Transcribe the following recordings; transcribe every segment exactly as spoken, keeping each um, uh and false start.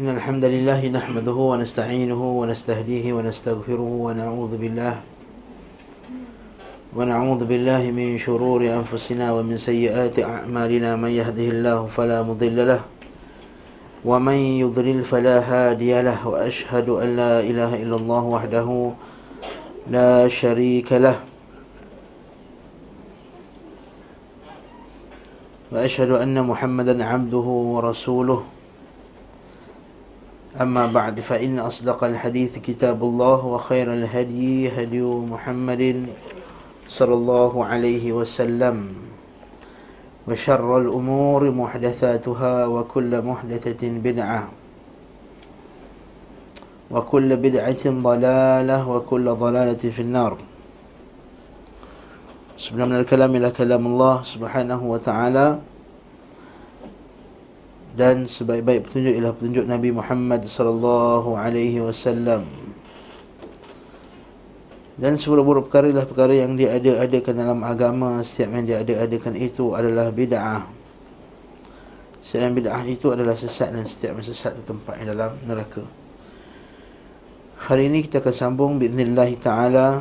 إن الحمد لله نحمده ونستعينه ونستهديه ونستغفره ونعوذ بالله ونعوذ بالله من شرور أنفسنا ومن سيئات أعمالنا من يهده الله فلا مضل له ومن يضلل فلا هادي له وأشهد أن لا إله إلا الله وحده لا شريك له وأشهد أن محمدا عبده ورسوله أما بعد فإن أصدق الحديث كتاب الله وخير الهدي هدي محمد صلى الله عليه وسلم وشر الأمور محدثاتها وكل محدثة بدعة وكل بدعة ضلالة وكل ضلالة في النار. Sebelum al-kalam ila kalam Allah Subhanahu wa ta'ala, dan sebaik-baik petunjuk ialah petunjuk Nabi Muhammad sallallahu alaihi wasallam, dan seburuk-buruk perkara ialah perkara yang diada-adakan dalam agama. Setiap yang diada-adakan itu adalah bid'ah. Setiap bid'ah itu adalah sesat, dan setiap yang sesat itu tempatnya dalam neraka. Hari ini kita akan sambung bi'idznillah ta'ala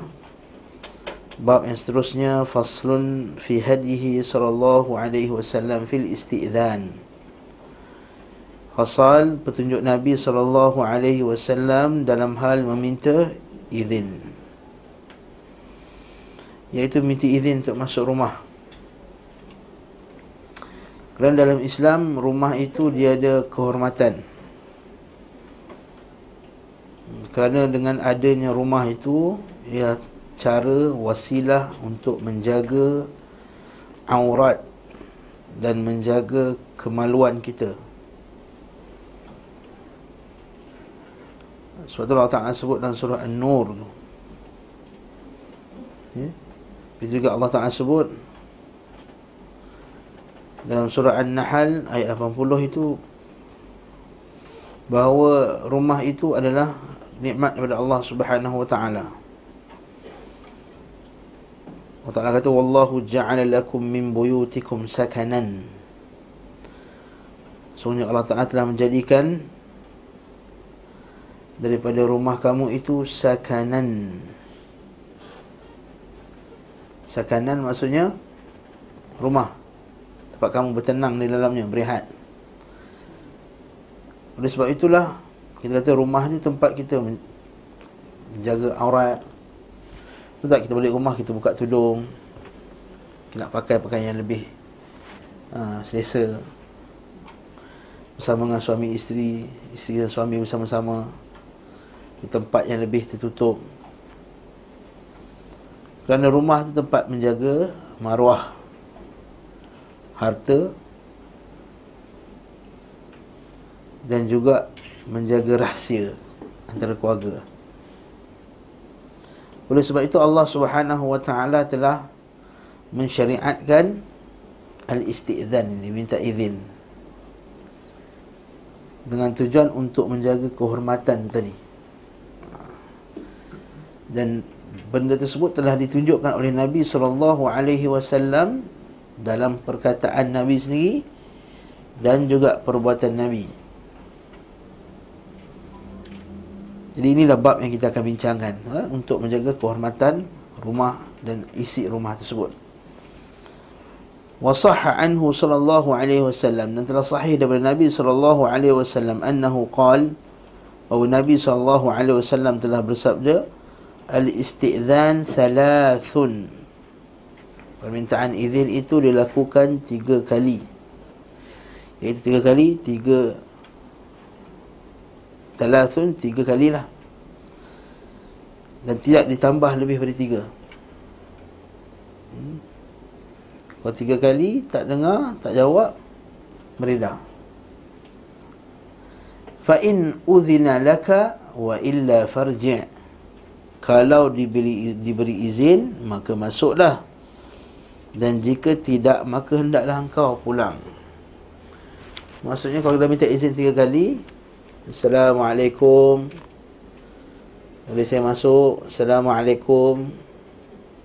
bab yang seterusnya, faslun fi hadihi sallallahu alaihi wasallam fil isti'dzan. Fasal petunjuk Nabi sallallahu alaihi wasallam dalam hal meminta izin, iaitu minta izin untuk masuk rumah. Kerana dalam Islam rumah itu dia ada kehormatan. Kerana dengan adanya rumah itu, ia cara wasilah untuk menjaga aurat dan menjaga kemaluan kita. Sebab tu Allah Ta'ala sebut dalam surah An-Nur tu, ya? Itu juga Allah Ta'ala sebut dalam surah An-Nahl ayat lapan puluh itu, bahawa rumah itu adalah nikmat daripada Allah Subhanahu wa Ta'ala. Allah Ta'ala kata, wallahu ja'ala lakum min buyutikum sakanan. Sungguh Allah Ta'ala telah menjadikan daripada rumah kamu itu sakanan. Sakanan maksudnya rumah, tempat kamu bertenang di dalamnya, berehat. Oleh sebab itulah kita kata rumah ni tempat kita menjaga aurat. Betul tak? Kita balik rumah, kita buka tudung, kita nak pakai pakaian yang lebih ha, selesa, bersama dengan suami isteri, isteri dan suami bersama-sama, di tempat yang lebih tertutup. Kerana rumah itu tempat menjaga maruah, harta, dan juga menjaga rahsia antara keluarga. Oleh sebab itu Allah Subhanahu wa Ta'ala telah mensyariatkan al-isti'dzan, diminta izin, dengan tujuan untuk menjaga kehormatan tadi. Dan benda tersebut telah ditunjukkan oleh Nabi sallallahu alaihi wasallam dalam perkataan Nabi sendiri dan juga perbuatan Nabi. Jadi inilah bab yang kita akan bincangkan, ha? Untuk menjaga kehormatan rumah dan isi rumah tersebut. Wa sahha anhu sallallahu alaihi wasallam, dan telah sahih daripada Nabi sallallahu alaihi wasallam annahu qala, bahawa Nabi sallallahu alaihi wasallam telah bersabda, al-isti'dzan thalathun. Permintaan izin itu dilakukan tiga kali. Iaitu tiga kali, tiga Thalathun, tiga kali lah, dan tidak ditambah lebih dari tiga. hmm. Kalau tiga kali tak dengar, tak jawab, mereda. Fa'in udhina laka wa illa farji'. Kalau diberi, diberi izin, maka masuklah, dan jika tidak, maka hendaklah engkau pulang. Maksudnya kalau dah minta izin tiga kali, assalamualaikum, boleh saya masuk? Assalamualaikum,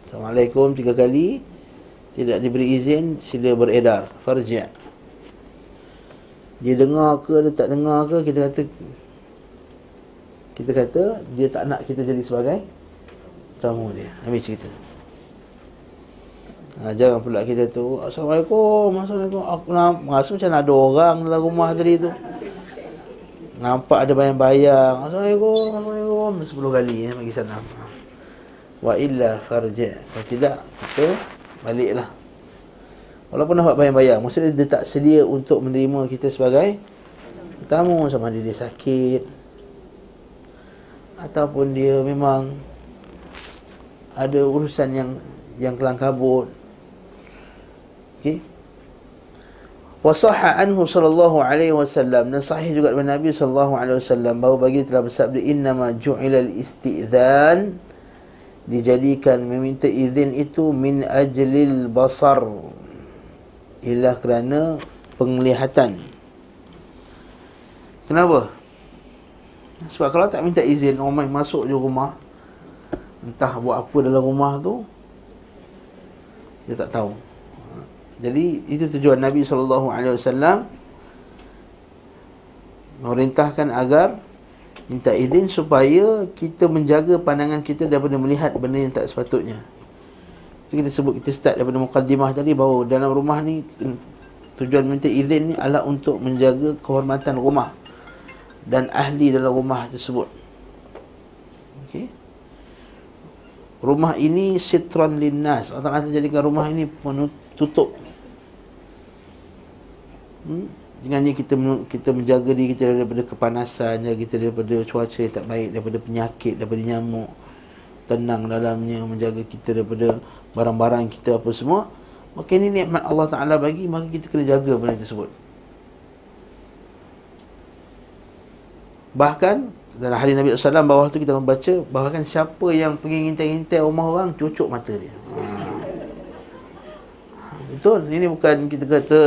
assalamualaikum, tiga kali. Tidak diberi izin, sila beredar, farji'. dia dengar ke dia tak dengar ke, kita kata kita kata dia tak nak kita jadi sebagai tamu dia. Ambil cerita. Ha, jangan pula kita tu Assalamualaikum, Assalamualaikum. Aku nak, rasa macam ada orang dalam rumah tadi tu. Nampak ada bayang-bayang. Assalamualaikum, Assalamualaikum. sepuluh kali ya bagi sana. Wa illa farji'. Kalau tidak, kita baliklah. Walaupun nampak bayang-bayang, maksudnya dia tak sedia untuk menerima kita sebagai tamu, sama ada dia sakit ataupun dia memang ada urusan yang yang kelang kabut. Okey. Wa sahha anhu sallallahu alaihi wasallam, dan sahih juga daripada Nabi sallallahu alaihi wasallam bahawa bagi telah bersabda innama ju'ila al-istidhan, dijadikan meminta izin itu min ajlil basar, ialah kerana penglihatan. Kenapa? Sebab kalau tak minta izin, orang masuk je rumah, entah buat apa dalam rumah tu, dia tak tahu. Jadi itu tujuan Nabi sallallahu alaihi wasallam merintahkan agar minta izin supaya kita menjaga pandangan kita daripada melihat benda yang tak sepatutnya. Kita sebut, kita start daripada mukaddimah tadi bahawa dalam rumah ni tujuan minta izin ni adalah untuk menjaga kehormatan rumah dan ahli dalam rumah tersebut. Okey. Rumah ini sitran linnas, Allah Ta'ala jadikan rumah ini penutup. Hmm? Dengannya kita kita menjaga diri kita daripada kepanasan, jaga kita daripada cuaca yang tak baik, daripada penyakit, daripada nyamuk, tenang dalamnya, menjaga kita daripada barang-barang kita apa semua. Maka ini nikmat Allah Ta'ala bagi, maka kita kena jaga benda tersebut. Bahkan dalam hadis Nabi sallallahu alaihi wasallam bawah tu kita membaca, bahkan siapa yang pergi ngintai-ngintai rumah orang, cucuk mata dia. Ha. Betul, ini bukan kita kata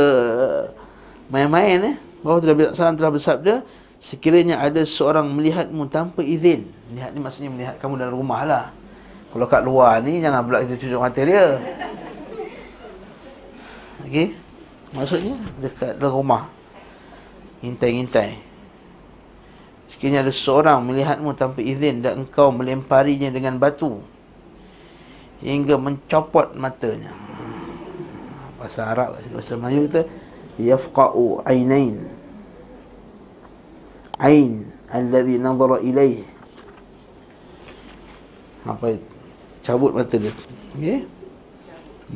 main-main eh. Bawah tu Nabi sallallahu alaihi wasallam telah bersabda, sekiranya ada seorang melihatmu tanpa izin. Melihat ni maksudnya melihat kamu dalam rumah lah. Kalau kat luar ni, jangan pula kita cucuk mata dia. Okey. Maksudnya dekat dalam rumah, ngintai-ngintai. Sekiranya ada seorang melihatmu tanpa izin dan engkau melemparinya dengan batu hingga mencopot matanya. Bahasa Arab, bahasa Melayu kita yafqa'u ainain. Ain alladhi nadhara ilayh, apa, cabut mata dia. Okey,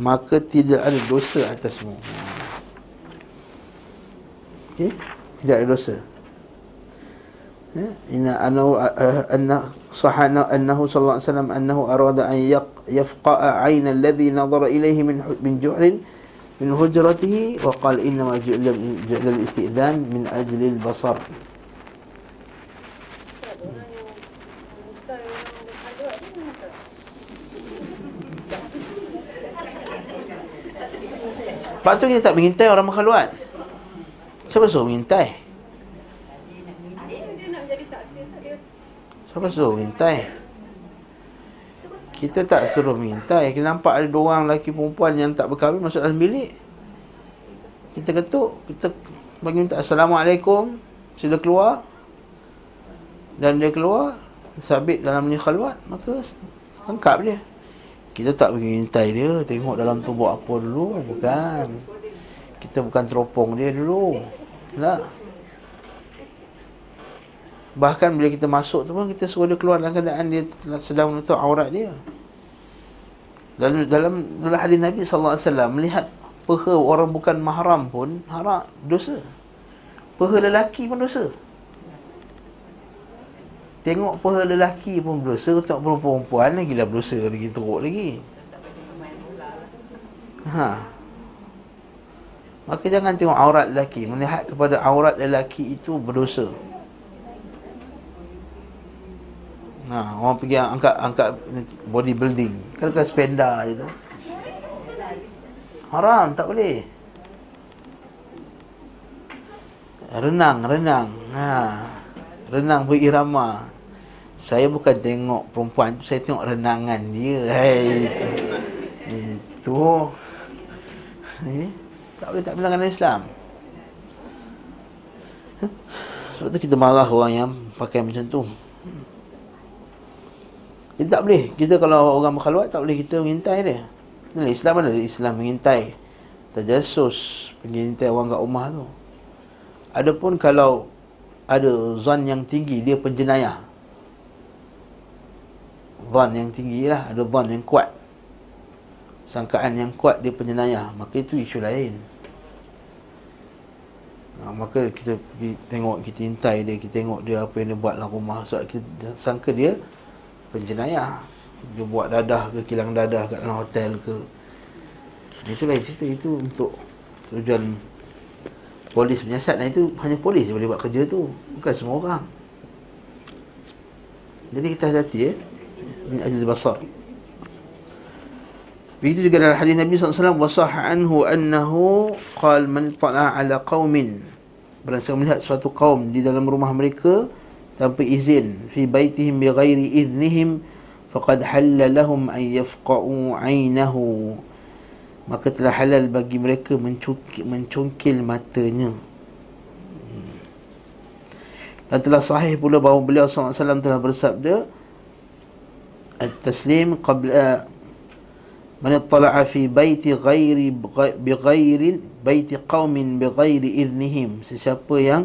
maka tidak ada dosa atasmu. Okey, tidak ada dosa. Ya, inna anahu anna sahana annahu sallallahu alaihi wasallam annahu arada an yafqa'a ain alladhi nadhara ilayhi min min ju'rin min hujratihi wa qala inna ma ju'ila lil istidhan min ajli al basar. Sebab tu kita tak mengintai orang maklumat. Siapa suruh mengintai? Siapa suruh mengintai? Kita tak suruh mengintai. Kita nampak ada dua orang lelaki perempuan yang tak berkahwin masuk dalam bilik, kita ketuk, kita bagi minta Assalamualaikum, sila keluar. Dan dia keluar, sabit dalam ni khalwat, maka lengkap dia. Kita tak pergi mintai dia, tengok dalam tu buat apa dulu. Bukan, kita bukan teropong dia dulu. Tak. Bahkan bila kita masuk tu pun, kita suruh dia keluar dalam keadaan dia sedang menutup aurat dia. Dalam dalam hadis Nabi sallallahu alaihi wasallam, melihat peha orang bukan mahram pun haram, dosa. Peha lelaki pun dosa. Tengok paha lelaki pun berdosa, untuk perempuan lagi lah berdosa, lagi teruk lagi. Ha. Maka jangan tengok aurat lelaki. Melihat kepada aurat lelaki itu berdosa. Nah, orang pergi angkat angkat bodybuilding, kan-kan spenda je tu. Haram, tak boleh. Renang, renang. Ha. Renang berirama. Saya bukan tengok perempuan tu, saya tengok renangan dia. Hei, itu ini tak boleh, tak bilang dengan Islam. Sebab tu kita marah orang yang pakai macam tu. Kita tak boleh. Kita kalau orang berkhaluat, tak boleh kita mengintai dia. Dalam Islam mana ada Islam mengintai, tajasus, mengintai orang kat rumah tu. Adapun kalau ada zan yang tinggi, dia penjenayah. Zan yang tinggi lah, ada zan yang kuat, sangkaan yang kuat, dia penjenayah. Maka itu isu lain. ha, Maka kita pergi tengok, kita intai dia, kita tengok dia apa yang dia buat dalam rumah. Sebab kita sangka dia penjenayah. Dia buat dadah ke, kilang dadah kat dalam hotel ke. Itu lain cerita. Itu untuk tujuan polis menyiasat. Dan itu hanya polis boleh buat kerja tu, bukan semua orang. Jadi kita hati-hati ya, min ajli basar. Begitu juga dalam hadis Nabi sallallahu alaihi wasallam, wasah anhu annahu qal man tala'a ala qaumin, berasa melihat suatu kaum di dalam rumah mereka tanpa izin, fi baitihim bighairi idnihim, faqad halal lahum an yafqa'u 'ainahu, maka telah halal bagi mereka mencungkil, mencungkil matanya. Hmm. Dan telah sahih pula bahawa beliau sallallahu alaihi wasallam telah bersabda, at-taslim qabla man ittala'a fi baiti ghairi bighairi baiti qaumin bighairi idnihim, sesiapa yang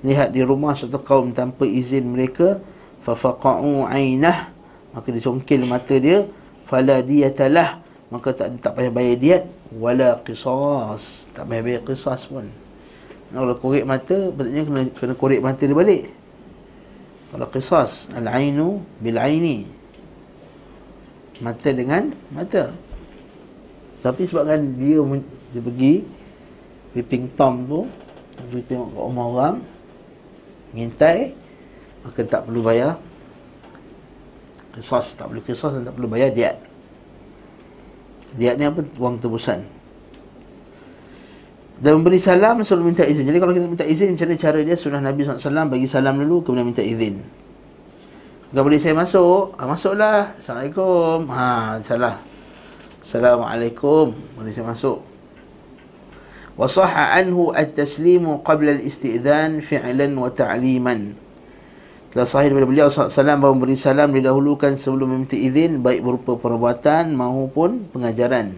lihat di rumah suatu kaum tanpa izin mereka, fa faqa'u 'ainah, maka dicungkil mata dia, fala diyatalah, maka tak tak payah bayar diat, wala qisas, tak payah bayar qisas pun. Kalau korek mata, betulnya kena kena korek mata dia balik. Kalau qisas, al-ainu bil-aini, mata dengan mata. Tapi sebabkan dia dia pergi peeping tom tu, dia tengok kat rumah orang, ngintai, maka tak perlu bayar qisas, tak perlu qisas dan tak perlu bayar diat. Dia ni apa? Wang tebusan. Dan memberi salam sebelum minta izin. Jadi kalau kita minta izin, macam mana cara dia? Sunnah Nabi sallallahu alaihi wasallam, bagi salam dulu, kemudian minta izin. Kalau boleh saya masuk, ha, masuklah. Assalamualaikum. Ha, salah. Assalamualaikum. Boleh saya masuk. Wa sahha anhu at-taslimu qabla al-isti'dhan fi'lan wa ta'liman. Telah sahih daripada beliau sallallahu alaihi wasallam bahawa memberi salam didahulukan sebelum meminta izin, baik berupa perbuatan maupun pengajaran.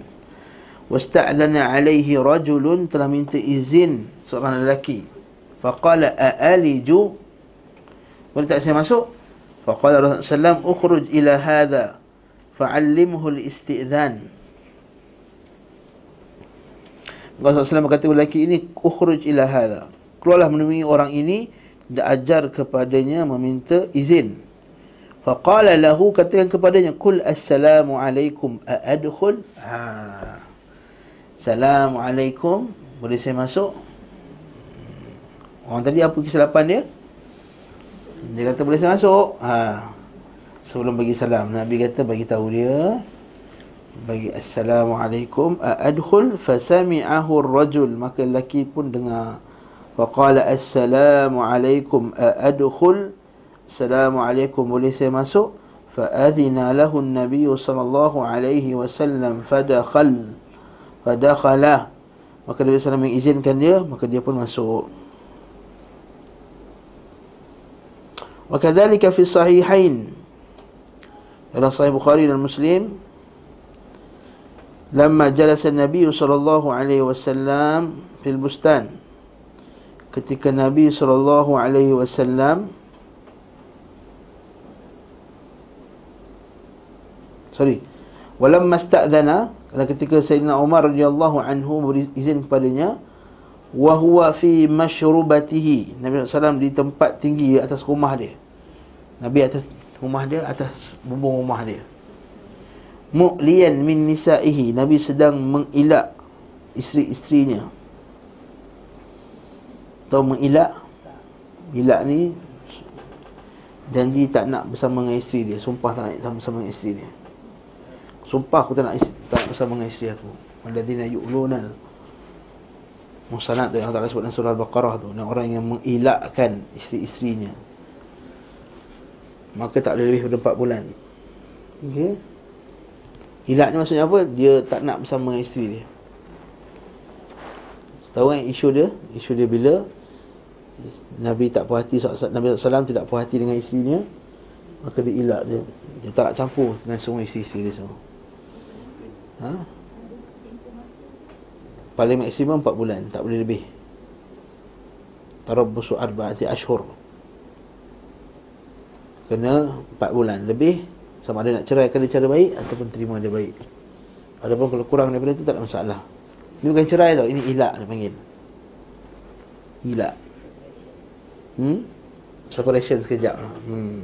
Wasta'dhana alaihi rajulun, telah minta izin seorang lelaki. Faqala a'aliju, boleh tak saya masuk? Faqala Rasulullah sallallahu alaihi wasallam, ukhruj ila hadha fa'allimhu al-isti'dhan. Rasulullah sallallahu alaihi wasallam berkata kepada lelaki ini, ukhruj ila hadha, keluarlah menemui orang ini, ajar kepadanya meminta izin. Faqala lahu, katakan kepadanya, kul assalamu alaikum a'adkhul. Ha, assalamu alaikum, boleh saya masuk? Orang tadi apa kesilapan dia? Dia kata boleh saya masuk. Ha, sebelum bagi salam, Nabi kata bagi tahu dia, bagi assalamu alaikum a'adkhul. Fasami'ahu ar-rajul, maka lelaki pun dengar. Faqala assalamu alaikum a'adkhul, assalamu alaikum, boleh saya masuk? Fa'adhina lahu an-nabiy sallallahu alaihi wasallam fadakhal fadakhala, maka Nabi sallallahu alaihi wasallam mengizinkan dia, maka dia pun masuk. Wa kadhalika fi sahihain, dalam Sahih Bukhari dan Muslim, lamma jalasa an-nabiy sallallahu alaihi wasallam fil bustan, ketika Nabi sallallahu alaihi wasallam sorry walamma sta'dhana, ketika Sayyidina Umar radhiyallahu anhu beri izin kepadanya, wa huwa fi mashrubatihi, Nabi sallallahu alaihi wasallam di tempat tinggi atas rumah dia, Nabi atas rumah dia, atas bumbung rumah dia, mu'liyan min nisa'ihi, Nabi sedang mengilak isteri-isterinya. Atau mengilak, ilak ni janji tak nak bersama dengan isteri dia, sumpah tak nak bersama dengan isteri dia, sumpah aku tak nak, isteri, tak nak bersama dengan isteri aku. Alladzina yu'luna musanat, yang Allah Ta'ala sebut dalam surah Al-Baqarah tu, dan orang yang mengilakkan isteri-isterinya, maka tak boleh lebih daripada empat bulan. Okey, ilak ni maksudnya apa? Dia tak nak bersama dengan isteri dia. Tahu kan isu dia? Isu dia bila Nabi tak puas hati, Nabi sallallahu alaihi wasallam tidak puas hati dengan isterinya, maka dia elak dia. Dia tak nak campur dengan semua isteri-isteri dia semua. Ha? Paling maksimum empat bulan, tak boleh lebih. Tarabbusu arba'ati ashhur. Kena empat bulan lebih, sama ada nak ceraikan dia cara baik ataupun terima dia baik. Adapun kalau kurang daripada itu tak ada masalah. Ini bukan cerai tau, ini ilak dia panggil. Ilak. Hmm? Separation sekejap lah. Hmm.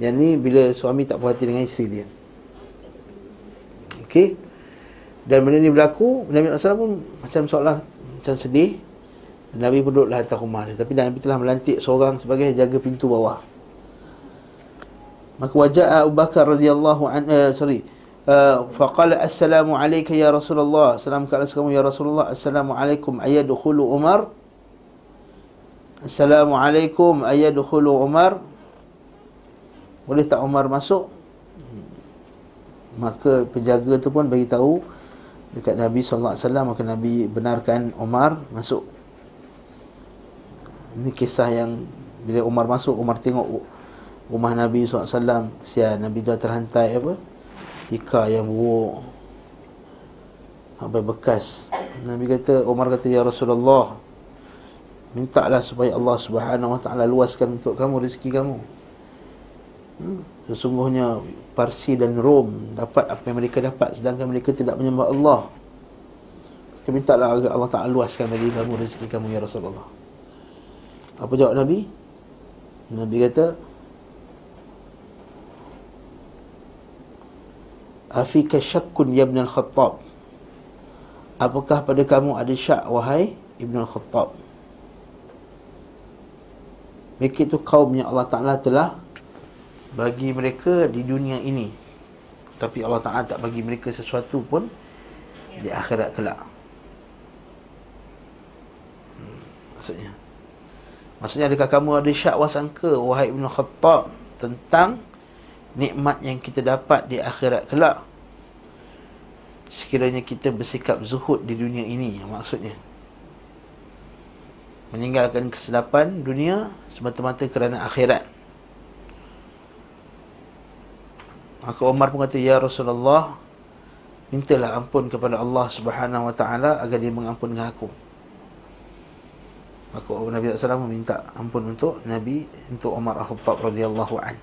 Yang ni bila suami tak puas hati dengan isteri dia. Okey. Dan benda ni berlaku, Nabi sallallahu alaihi wasallam pun macam seolah macam sedih. Nabi pun duduklah atas rumah dia. Tapi Nabi telah melantik seorang sebagai jaga pintu bawah. Maka wajah Abu Bakar radhiyallahu an uh, sorry. Uh, faqala assalamu alayka ya Rasulullah. Salam kepada kamu ya Rasulullah. Assalamualaikum ayadukhulu Umar. Assalamualaikum ayadukhulu Umar. Boleh tak Umar masuk? Maka penjaga tu pun bagi tahu dekat Nabi sallallahu alaihi wasallam, maka Nabi benarkan Umar masuk. Ini kisah yang bila Umar masuk, Umar tengok rumah Nabi sallallahu alaihi wasallam, sian Nabi dah terhantai apa? Tikar yang buruk. Sampai bekas. Nabi kata, Umar kata ya Rasulullah, mintalah supaya Allah Subhanahu wa taala luaskan untuk kamu rezeki kamu. Hmm. Sesungguhnya Parsi dan Rom dapat apa yang mereka dapat, sedangkan mereka tidak menyembah Allah. Kita mintalah agar Allah Ta'ala luaskan bagi kamu rezeki kamu ya Rasulullah. Apa jawab Nabi? Nabi kata, afika syakkun ya Ibn Al-Khattab. Apakah pada kamu ada syak wahai Ibn Al-Khattab? Mereka itu kaum yang Allah Ta'ala telah bagi mereka di dunia ini, tapi Allah Ta'ala tak bagi mereka sesuatu pun di akhirat kelak. hmm, Maksudnya Maksudnya adakah kamu ada syak wasangka wahai Ibn Khattab tentang nikmat yang kita dapat di akhirat kelak, sekiranya kita bersikap zuhud di dunia ini? Maksudnya meninggalkan kesedapan dunia semata-mata kerana akhirat. Maka Umar pun kata, ya Rasulullah, mintalah ampun kepada Allah Subhanahu wa taala agar dia mengampunkan aku. Maka Nabi sallallahu alaihi wasallam meminta ampun untuk Nabi untuk Umar Al-Khattab radhiyallahu an.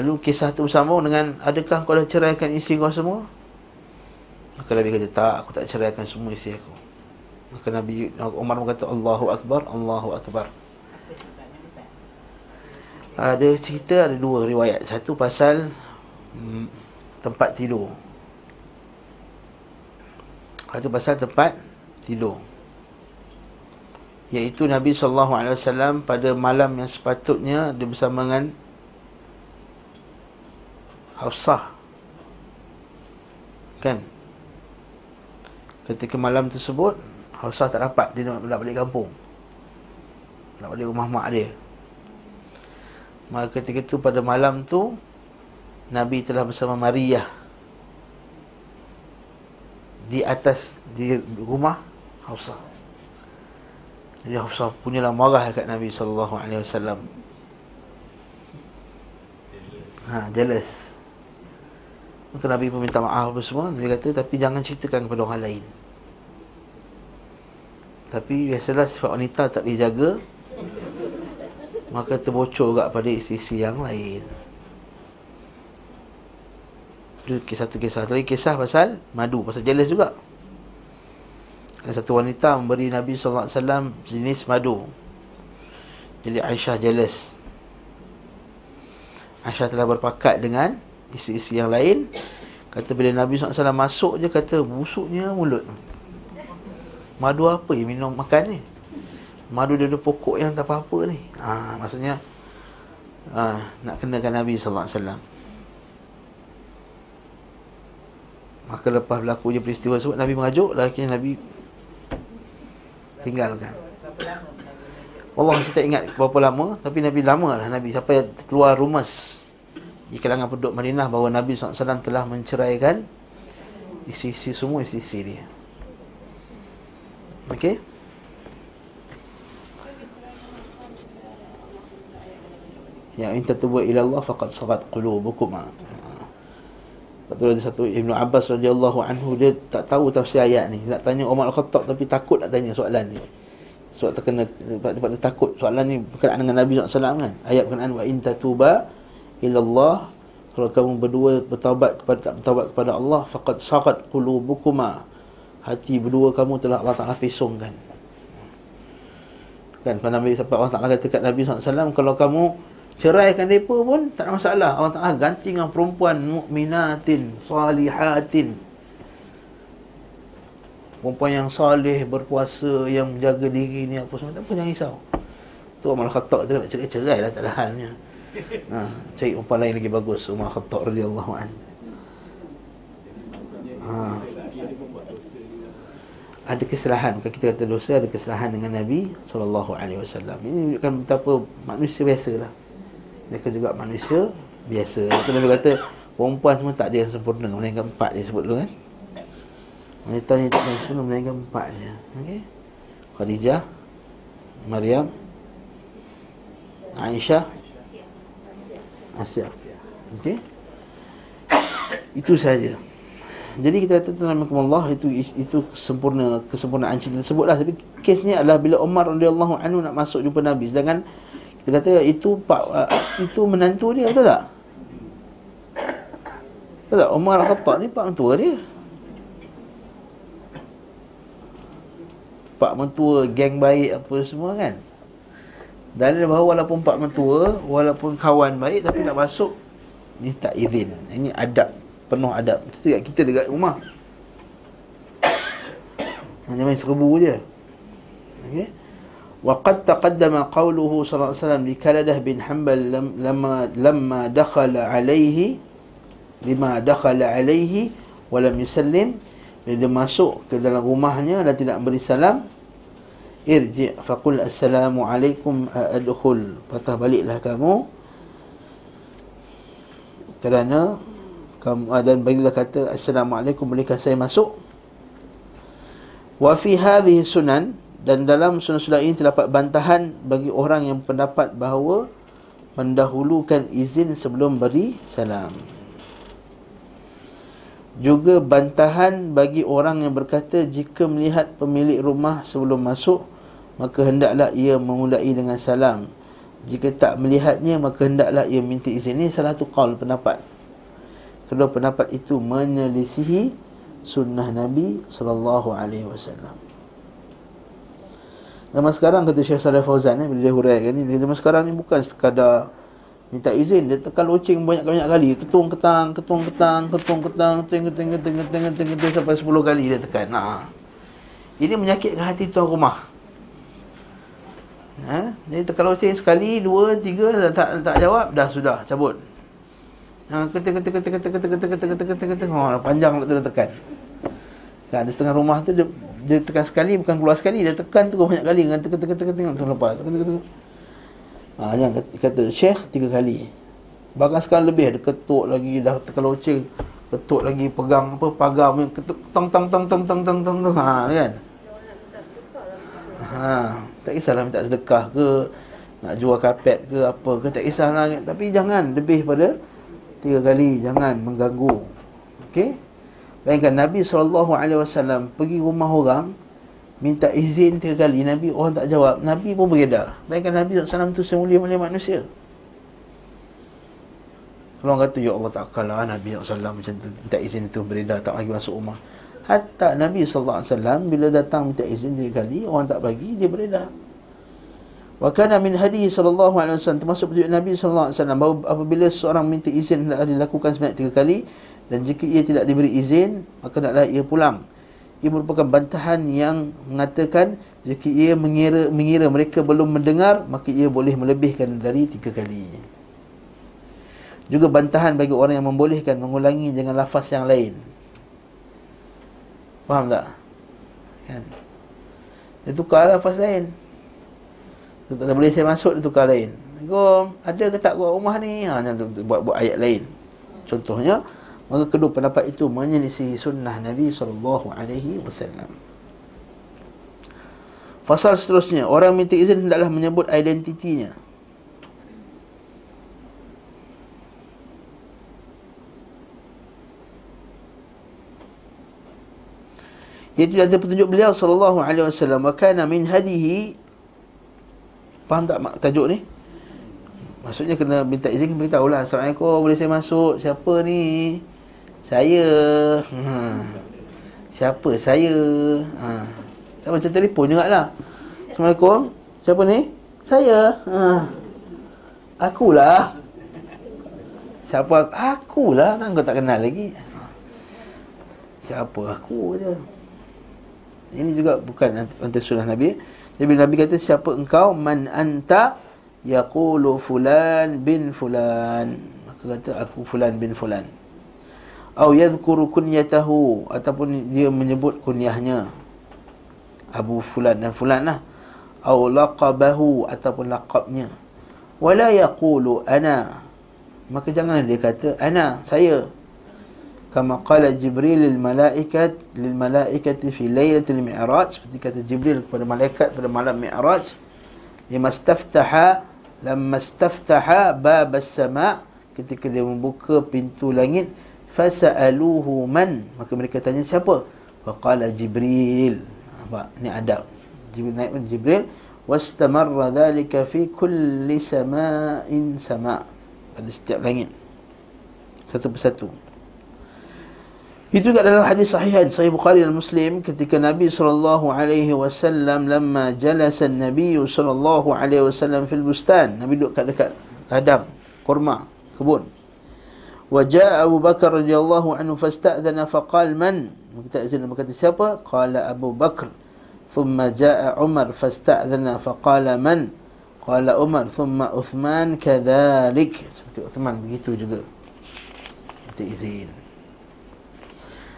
Lalu kisah itu bersambung dengan, adakah kau dah ceraikan isteri kau semua? Maka Nabi kata, tak, aku tak ceraikan semua isteri aku. Maka Nabi Umar pun kata, Allahu akbar, Allahu akbar. Ada cerita, ada dua riwayat. Satu pasal hmm, tempat tidur. Satu pasal tempat tidur, iaitu Nabi sallallahu alaihi wasallam pada malam yang sepatutnya dia bersama dengan Hafsah, kan? Ketika malam tersebut Hafsah tak dapat, dia nak balik kampung, nak balik rumah mak dia. Maka ketika itu pada malam tu Nabi telah bersama Maria di atas di rumah Hafsah. Jadi Hafsah punyalah marah dekat Nabi sallallahu alaihi wasallam. Ha, jealous. Maka Nabi pun minta maaf apa semua. Dia kata, tapi jangan ceritakan kepada orang lain. Tapi biasalah sifat wanita tak dijaga, maka terbocor juga pada isteri-isteri yang lain. Itu kisah tu kisah. Tadi kisah pasal madu, pasal jealous juga. Ada satu wanita memberi Nabi sallallahu alaihi wasallam jenis madu. Jadi Aisyah jealous. Aisyah telah berpakat dengan isteri-isteri yang lain. Kata bila Nabi sallallahu alaihi wasallam masuk je, kata busuknya mulut. Madu apa yang minum makan ni? Madu dia ada pokok yang tak apa-apa ni. Ha, maksudnya ha, nak kenakan Nabi sallallahu alaihi wasallam. Maka lepas berlaku je peristiwa tersebut, Nabi mengajuk, lakinya Nabi tinggalkan. Wallah, saya tak ingat berapa lama, tapi Nabi lama lah Nabi. Sampai keluar rumus di kalangan penduduk Madinah bahawa Nabi sallallahu alaihi wasallam telah menceraikan isteri-isteri semua isteri-isteri dia. Okey. yang in tatubu ila Allah faqad sagat qulubukum. Lepas tu ada satu Ibnu Abbas radhiyallahu anhu, dia tak tahu tafsir ayat ni. Nak tanya Umar Al-Khattab tapi takut nak tanya soalan ni. Sebab terkena sebab dia takut soalan ni berkenaan dengan Nabi sallallahu alaihi wasallam kan. Ayat berkenaan wa in tatuba ila Allah, kalau kamu berdua bertaubat kepada tak bertaubat kepada Allah, faqad sagat qulubukuma, hati berdua kamu telah Allah Taala pesongkan. Kan pada Nabi sampai Allah Taala kata kat Nabi sallallahu alaihi wasallam, kalau kamu ceraikan mereka pun tak ada masalah, Allah Ta'ala ganti dengan perempuan mu'minatin, salihatin, perempuan yang salih, berpuasa, yang menjaga diri ni apa semua. Tak apa, jangan risau. Tu Umar Al-Khattab tu nak cerai-cerai lah, tak ada halnya. ha, Cari perempuan lain lagi bagus. Umar Al-Khattab radhiyallahu anhu. ha. Ada kesalahan, kalau kita kata dosa, ada kesalahan dengan Nabi sallallahu alaihi wasallam. Ini menunjukkan betapa manusia biasa lah. Mereka juga manusia biasa. Lepas tu Nabi kata perempuan semua tak ada yang sempurna, melainkan empat dia sebut dulu kan. Wanita ni tak ada yang sempurna, melainkan empat je. Okay? Khadijah, Maryam, Aisyah, Aisyah. Okay? Itu saja. Jadi kita kata Allah, itu itu sempurna, kesempurnaan cerita tersebutlah. Tapi kesnya adalah bila Umar radhiyallahu anhu nak masuk jumpa Nabi, sedangkan dia kata itu pak uh, itu menantu dia, betul tak? Betul tak? Umar Al-Khattab ni pak mentua dia. Pak mentua geng baik apa semua kan. Dalil bahawa walaupun pak mentua, walaupun kawan baik tapi nak masuk ni tak izin. Ini adab, penuh adab. Itu dekat kita dekat rumah. Hanya main serbu je. Okey. وقد تقدم قوله صلى الله عليه وسلم لكلده بن حنبل لما لما دخل عليه لما دخل عليه ولم يسلم, dia masuk ke dalam rumahnya dan tidak beri salam, irji' faqul assalamu alaikum adkhul, patah baliklah kamu kerana kamu, dan bagilah kata assalamu alaikum, bolehkah saya masuk. Wa fi hadhihi sunan, dan dalam sunnah-sunnah ini terdapat bantahan bagi orang yang pendapat bahawa mendahulukan izin sebelum beri salam. Juga bantahan bagi orang yang berkata jika melihat pemilik rumah sebelum masuk, maka hendaklah ia memulai dengan salam. Jika tak melihatnya, maka hendaklah ia minta izin. Ini salah satu qaul, pendapat. Kedua pendapat itu menyelisihi sunnah Nabi sallallahu alaihi wasallam. Zaman sekarang kata Syekh Salih Fauzan eh, bila dia huraikan ni, zaman sekarang ni bukan sekadar minta izin, dia tekan loceng banyak-banyak kali. Ketung ketang, ketung ketang, ketung ketang, ting ting ting ting ting ting sampai sepuluh kali dia tekan. Nah. Ini menyakitkan hati tuan rumah. Ha, jadi tekan loceng sekali, dua, tiga tak tak, tak jawab, dah sudah cabut. Ha, ketek ketek ketek ketek ketek ketek ketek ketek ketek. Ha, panjang nak tekan. Kan ada setengah rumah tu dia dia tekan sekali, bukan keluar sekali, dia tekan tu banyak kali dengan tekan-tekan-tekan terlepas. Ah, yang kata Syekh tiga kali. Bahkan sekarang lebih, dia ketuk lagi, dah tekan loceng, ketuk lagi, pegang apa pagar, ketuk tang tang tang tang tang tang tang. Ha kan. Ha, tak kisahlah minta sedekah ke, nak jual karpet ke apa ke, tak kisahlah, tapi jangan lebih pada tiga kali, jangan mengganggu. Okey? Bayangkan Nabi sallallahu alaihi wasallam pergi rumah orang, minta izin tiga kali, Nabi orang tak jawab, Nabi pun beredar. Bayangkan Nabi sallallahu alaihi wasallam tu semulia-mulia manusia. Kalau orang kata, ya Allah takkanlah Nabi sallallahu alaihi wasallam macam tu, minta izin tu beredar, tak lagi masuk rumah. Hatta Nabi sallallahu alaihi wasallam bila datang minta izin tiga kali, orang tak bagi, dia beredar. Wa kana min hadihi sallallahu alaihi wasallam, termasuk petunjuk Nabi sallallahu alaihi wasallam bahawa apabila seorang minta izin hendaklah dilakukan sebanyak tiga kali, dan jika ia tidak diberi izin, maka hendaklah ia pulang. Ia merupakan bantahan yang mengatakan jika ia mengira, mengira mereka belum mendengar, maka ia boleh melebihkan dari tiga kali. Juga bantahan bagi orang yang membolehkan mengulangi dengan lafaz yang lain. Faham tak? Kan? Dia tukar lafaz lain. Tak boleh saya masuk, dia tukar lain. Assalamualaikum, ada ke tak buat rumah ni? Ha, buat, buat ayat lain. Contohnya. Maka kedua pendapat itu menyelisih sunnah Nabi sallallahu alaihi wasallam. Fasal seterusnya, orang minta izin hendaklah menyebut identitinya. Dia tidak ada petunjuk beliau sallallahu alaihi wasallam. Wa kana min hadihi. Faham tak mak tajuk ni? Maksudnya kena minta izin, beritahulah, assalamualaikum, boleh saya masuk? Siapa ni? Saya. Ha. Siapa saya? Ha. Sama macam telefon jugalah. Assalamualaikum. Siapa ni? Saya. Ha. Akulah. Siapa? Akulah. Kan kau tak kenal lagi. Siapa aku je. Ini juga bukan antara sunnah Nabi. Jadi Nabi kata, siapa engkau? Man anta? Yaqulu fulan bin fulan. Maka kata, aku fulan bin fulan. Au yadhkuru kunyatahu, ataupun dia menyebut kunyahnya, Abu fulan dan fulan lah. Au laqabahu, ataupun laqabnya. Wala yaqulu ana, maka janganlah dia kata ana, saya. Kama qala Jibril lil malaikat lil malaikati fi lailatul mi'raj, seperti kata Jibril kepada malaikat pada malam mi'raj. Lima istaftaha, lamma istaftaha bab as-sama', ketika dia membuka pintu langit, fasa'aluhu man, maka mereka tanya siapa? Faqala Jibril. Nampak? Ini adab. Jibril naik pun Jibril. Wastamarra dhalika fi kulli sama'in sama', pada setiap langit, satu persatu. Itu juga dalam hadis sahihan Sahih Bukhari dan Muslim, ketika Nabi sallallahu alaihi wasallam lamma jalasan Nabi sallallahu alaihi wasallam fil bustan, Nabi duduk dekat ladang kurma, kebun. Wajaa Abu Bakar radhiyallahu anhu fasta'dhana faqal man, kita izin, berkata siapa? Qala Abu Bakar. Thumma jaa Umar fasta'dhana faqala man, qala Umar. Thumma Uthman kadhalik, seperti Uthman begitu juga, kita izin.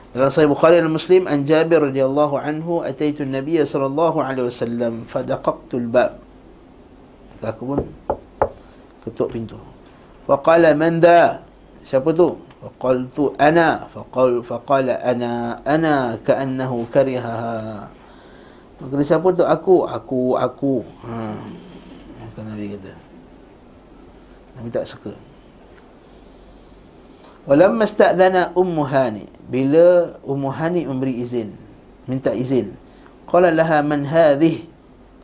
Dalam Sahih Bukhari dan Muslim, an Jabir radhiyallahu anhu, ataitu an-nabiy sallallahu alaihi wasallam fadaqaqtul bab, aku pun ketuk pintu. Wa qala man da, siapa tu? Faqaltu ana. Faqal, faqala ana. Ana ka'annahu karihaha, maka siapa tu? Aku. Aku. Aku. Ha. Maka Nabi kata, Nabi tak suka. Walamma sta'dana Ummu Hani, bila Ummu Hani memberi izin, minta izin, qala laha man hadhih,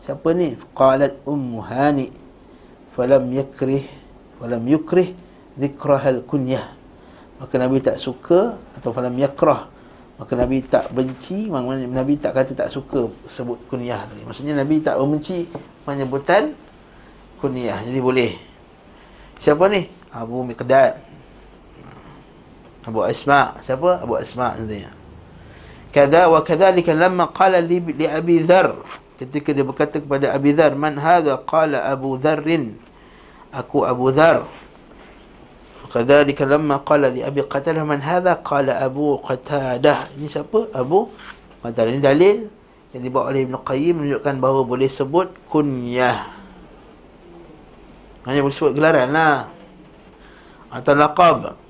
siapa ni? Qalat Ummu Hani. Falam yakrih, falam yukrih dhikrahal kunyah, maka Nabi tak suka, atau falam yakrah, maka Nabi tak benci, maknanya Nabi tak kata tak suka sebut kunyah tadi, maksudnya Nabi tak membenci penyebutan kunyah, jadi boleh. Siapa ni? Abu Miqdad, Abu Asma. Siapa? Abu Asma nantinya. Kada wa kadhalika lamma qala li li Abi Dharr, ketika dia berkata kepada Abi Dharr, man hadha? Qala Abu Dharrin, aku Abu Dharr. Kadhalika lamma qala li Abi Qatadah, man hadha? Qala Abu Qatadah. Ini siapa? Abu Qatadah. Ini dalil yang dibawa oleh Ibn Qayyim menunjukkan bahawa boleh sebut kunyah, hanya boleh sebut gelaran lah, atau laqab.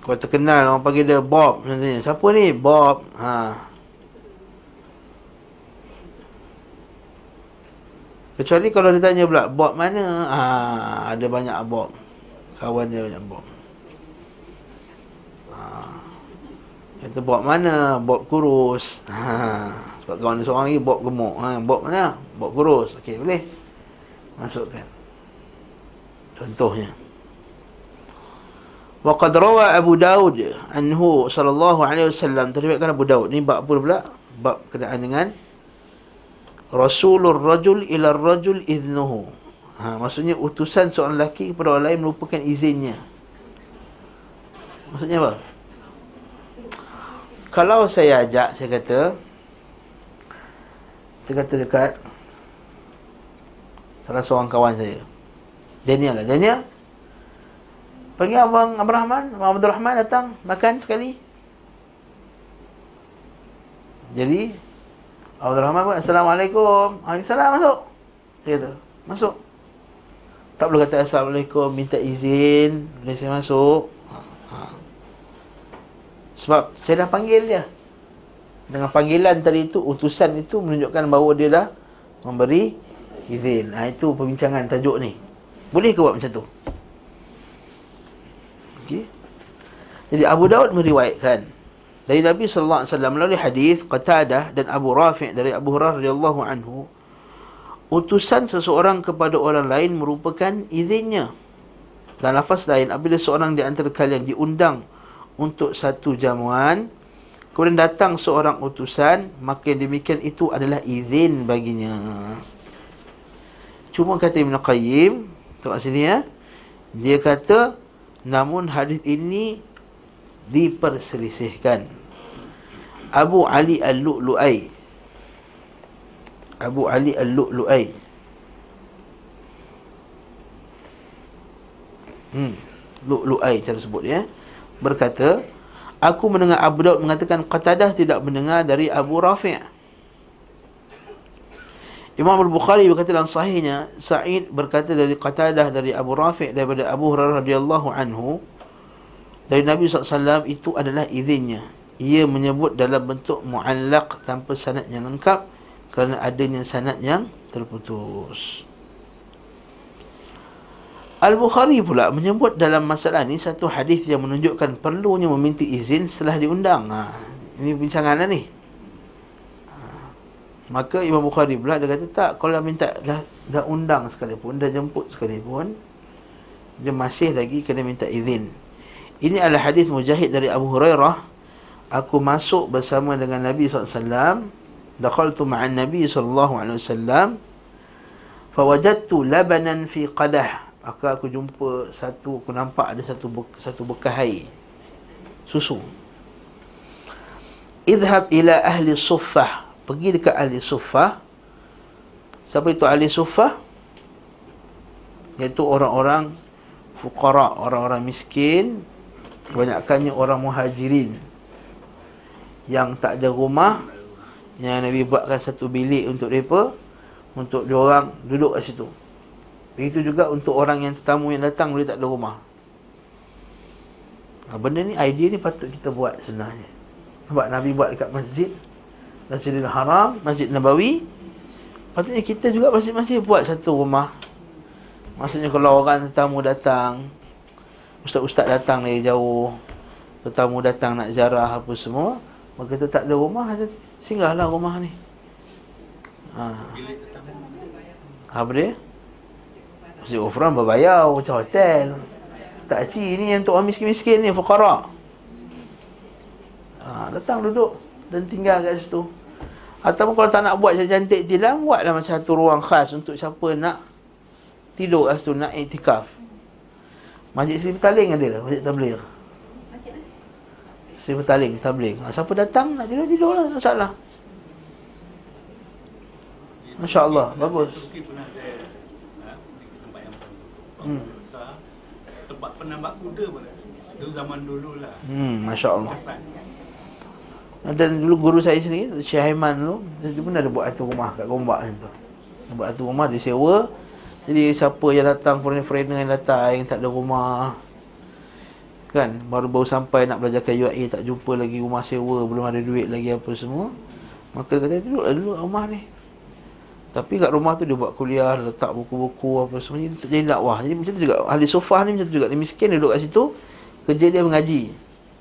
Kalau terkenal, orang panggil dia Bob nantinya. Siapa ni? Bob. Ha. Kecuali kalau ditanya pula, Bob mana? Ha, ada banyak Bob. Kawan dia banyak Bob. Ha. Kata Bob mana? Bob kurus. Ha. Sebab kawan dia seorang lagi, Bob gemuk. Ha. Bob mana? Bob kurus. Okey, boleh masukkan. Contohnya. Wa qad rawa Abu Daud anhu sallallahu alaihi wasallam, terlibatkan Abu Daud. Ni bab apa pula? Bab berkenaan dengan Rasulur rajul ila rajul idnuhu. Ha, maksudnya utusan seorang lelaki kepada orang lain merupakan izinnya. Maksudnya apa? Kalau saya ajak, saya kata, saya kata dekat salah seorang kawan saya, Daniel lah. Daniel, panggil Abang Abdul Rahman. Abang Abdul Rahman datang makan sekali. Jadi Abdul Rahman pun, assalamualaikum. Waalaikumsalam, masuk. Dia kata, masuk. Tak perlu kata assalamualaikum, minta izin, boleh saya masuk. Ha. Sebab saya dah panggil dia. Dengan panggilan tadi itu, utusan itu menunjukkan bahawa dia dah memberi izin. Ha, itu perbincangan tajuk ni. Boleh ke buat macam tu? Okey. Jadi Abu Daud meriwayatkan dari Nabi sallallahu alaihi wasallam melalui hadis Qatadah dan Abu Rafi' dari Abu Hurairah radhiyallahu anhu, utusan seseorang kepada orang lain merupakan izinnya. Dan lafaz lain, apabila seorang di antara kalian diundang untuk satu jamuan, kemudian datang seorang utusan, maka demikian itu adalah izin baginya. Cuma kata Ibn Qayyim, tengok sini ya, dia kata, namun hadis ini diperselisihkan. Abu Ali Al-Lu'lu'ai, Abu Ali Al-Lu'lu'ai, hmm, Lu'lu'ai cara sebut dia, berkata, aku mendengar Abu Daud mengatakan Qatadah tidak mendengar dari Abu Rafi'. Imam Al-Bukhari berkata dalam sahihnya, Said berkata dari Qatadah dari Abu Rafi' daripada Abu Hurairah radhiyallahu anhu dari Nabi sallallahu alaihi wasallam, itu adalah izinnya. Ia menyebut dalam bentuk mu'allaq tanpa sanad yang lengkap kerana adanya sanad yang terputus. Al-Bukhari pula menyebut dalam masalah ni satu hadis yang menunjukkan perlunya meminta izin setelah diundang. Ha, ini bincangan lah ni. Ha, maka Imam Bukhari pula dia kata tak, kalau dah minta, dah, dah undang sekalipun, dah jemput sekalipun, dia masih lagi kena minta izin. Ini adalah hadis Mujahid dari Abu Hurairah, aku masuk bersama dengan Nabi sallallahu alaihi wasallam, dakhaltu ma'an Nabi sallallahu alaihi wasallam, fawajadtu labanan fi qadah. Maka aku jumpa satu, aku nampak ada satu be, satu bekas air susu. Idhab ila ahli suffah, pergi dekat ahli suffah. Siapa itu ahli suffah? Iaitu orang-orang fuqara, orang-orang miskin, kebanyakannya orang muhajirin yang tak ada rumah, yang Nabi buatkan satu bilik untuk mereka, untuk diorang duduk kat situ. Begitu juga untuk orang yang tetamu yang datang boleh tak ada rumah. Ha, benda ni, idea ni patut kita buat sebenarnya. Sebab Nabi buat dekat masjid, Masjidil Haram, Masjid Nabawi. Patutnya kita juga masing-masing buat satu rumah. Maksudnya kalau orang tetamu datang, ustaz-ustaz datang dari jauh, tetamu datang nak ziarah apa semua, maka kita tak ada rumah, singgahlah rumah ni. Ha. Apa dia? Masjid Ufran berbayar macam hotel. Tak cik ni yang untuk orang miskin-miskin ni, fuqara. Ha, datang duduk dan tinggal kat situ. Ataupun kalau tak nak buat cantik tilam, buatlah macam satu ruang khas untuk siapa nak tidur kat situ, nak iktikaf. Masjid Seri Petaling ada lah, Masjid Tabligh. Masjid Seri Petaling, Tabligh. Ha, siapa datang nak tidur, tidur lah, masalah. Masya Allah, bagus. Hmm. Tempat penambak kuda pun ada. Itu zaman dululah. Hmm, masya-Allah. Dan dulu guru saya sendiri, Syekh Aiman dulu, dia pun ada buat satu rumah kat Gombak situ. Buat satu rumah dia sewa. Jadi siapa yang datang, foreigner-foreigner yang datang yang tak ada rumah, kan, baru-baru sampai nak belajar U I, tak jumpa lagi rumah sewa, belum ada duit lagi apa semua, maka dia kata duduklah dulu rumah ni. Tapi kat rumah tu dia buat kuliah, letak buku-buku apa semua, jadi dakwah. Jadi macam tu juga ahli sufah ni, macam tu juga dia miskin, dia duduk kat situ, kerja dia mengaji.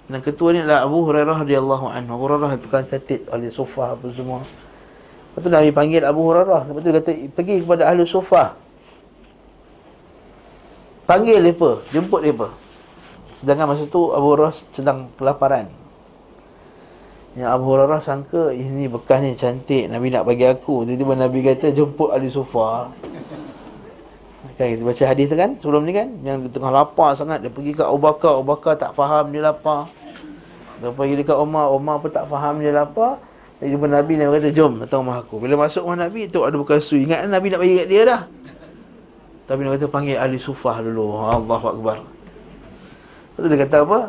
Dan ketua ni adalah Abu Hurairah radhiyallahu anhu. Abu Hurairah tukang catat ahli sufah apa semua. Lepas tu Nabi panggil Abu Hurairah, lepas tu dia kata pergi kepada ahli sufah, panggil mereka, jemput mereka. Sedangkan masa tu Abu Hurairah sedang kelaparan. Yang Abu Hurairah sangka ini bekas ni cantik, Nabi nak bagi aku. Tiba-tiba Nabi kata jemput ahli sufa. Kan kita baca hadis tu kan sebelum ni kan, yang dia tengah lapar sangat, dia pergi kat Abu Bakar. Abu Bakar tak faham dia lapar. Dia pergi dekat Umar, Umar pun tak faham dia lapar. Dia jumpa Nabi, Nabi kata jom datang rumah aku. Bila masuk rumah Nabi tu ada bekas susu. Ingat Nabi nak bagi kat dia dah. Tapi Nabi kata panggil ahli sufa dulu. Allahu akbar. Lepas tu dia kata apa?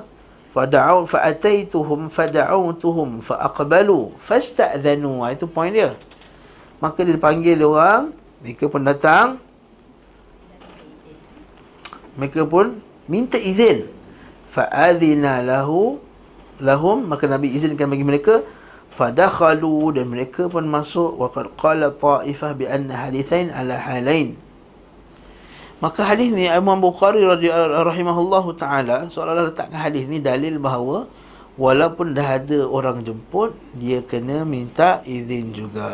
Fada'u fa'ataituhum fada'utuhum fa'aqbalu fasta'dhanu. Itu point dia. Maka dia panggil orang, mereka pun datang, mereka pun minta izin. Fa'adhina lahu lahum, maka Nabi izinkan bagi mereka. Fadakhalu, dan mereka pun masuk. Wa qad qala ta'ifah bi anna hadithain ala halain. Maka hadis ni Imam Bukhari rahimahullahu ta'ala seolah-olah letakkan hadis ni dalil bahawa walaupun dah ada orang jemput, dia kena minta izin juga.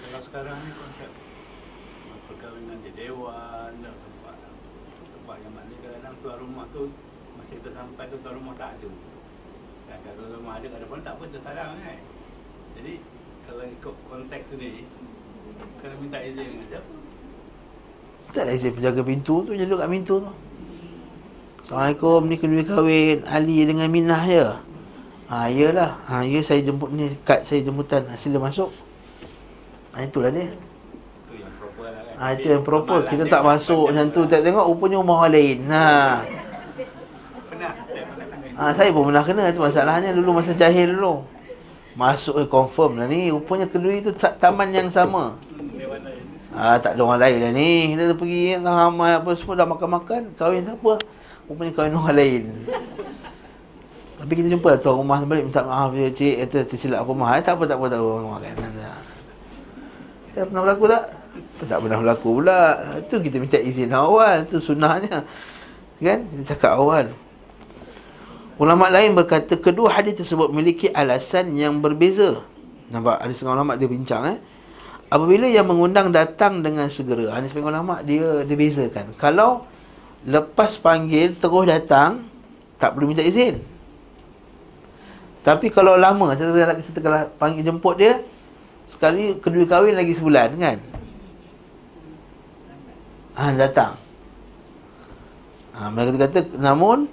Kalau sekarang ni konsep perkahwinan di dewan, tempat, tempat yang maknanya kadang-kadang tuan rumah tu masih tersampai tu tuan rumah tak ada. Kadang-kadang tuan rumah ada, kadang-kadang pun tak apa, tersalang kan. Jadi kalau ikut konteks ni, kena minta izin dengan siapa? Taklah izin penjaga pintu tu, je duduk kat pintu tu. Assalamualaikum, ni kedua kahwin Ali dengan Minah je. Ha, iyalah. Ha, ya saya jemput ni, kad saya jemputan. Sila masuk. Ha, itulah dia. Itu yang proper lah kan. Ha, itu yang proper. Kita tak masuk macam tu. Tak tengok, rupanya rumah lain. Ha. Ha, saya pun pernah kena. Itu masalahnya dulu, masa jahil dulu. Masuk eh, confirm lah ni. Rupanya kedua itu taman yang sama. Ha, tak ada orang lain dah ni. Kita pergi, ramai apa semua, dah makan-makan. Kahwin siapa? Rupanya kawan orang lain. Tapi kita jumpa tuan rumah balik, minta maaf dia, cik, kata tersilap rumah. Eh, tak apa, tak apa, tak apa, orang makan. Dah pernah berlaku tak? Tak pernah berlaku pula. Itu kita minta izin awal, itu sunnahnya. Kan? Kita cakap awal. Ulama lain berkata, kedua hadis tersebut memiliki alasan yang berbeza. Nampak? Ada setengah ulama dia bincang eh. Apabila yang mengundang datang dengan segera. Ada setengah ulama dia, dia bezakan. Kalau lepas panggil, terus datang, tak perlu minta izin. Tapi kalau lama, setelah panggil jemput dia, sekali kedua kahwin lagi sebulan kan, ha, datang, ha, mereka kata, namun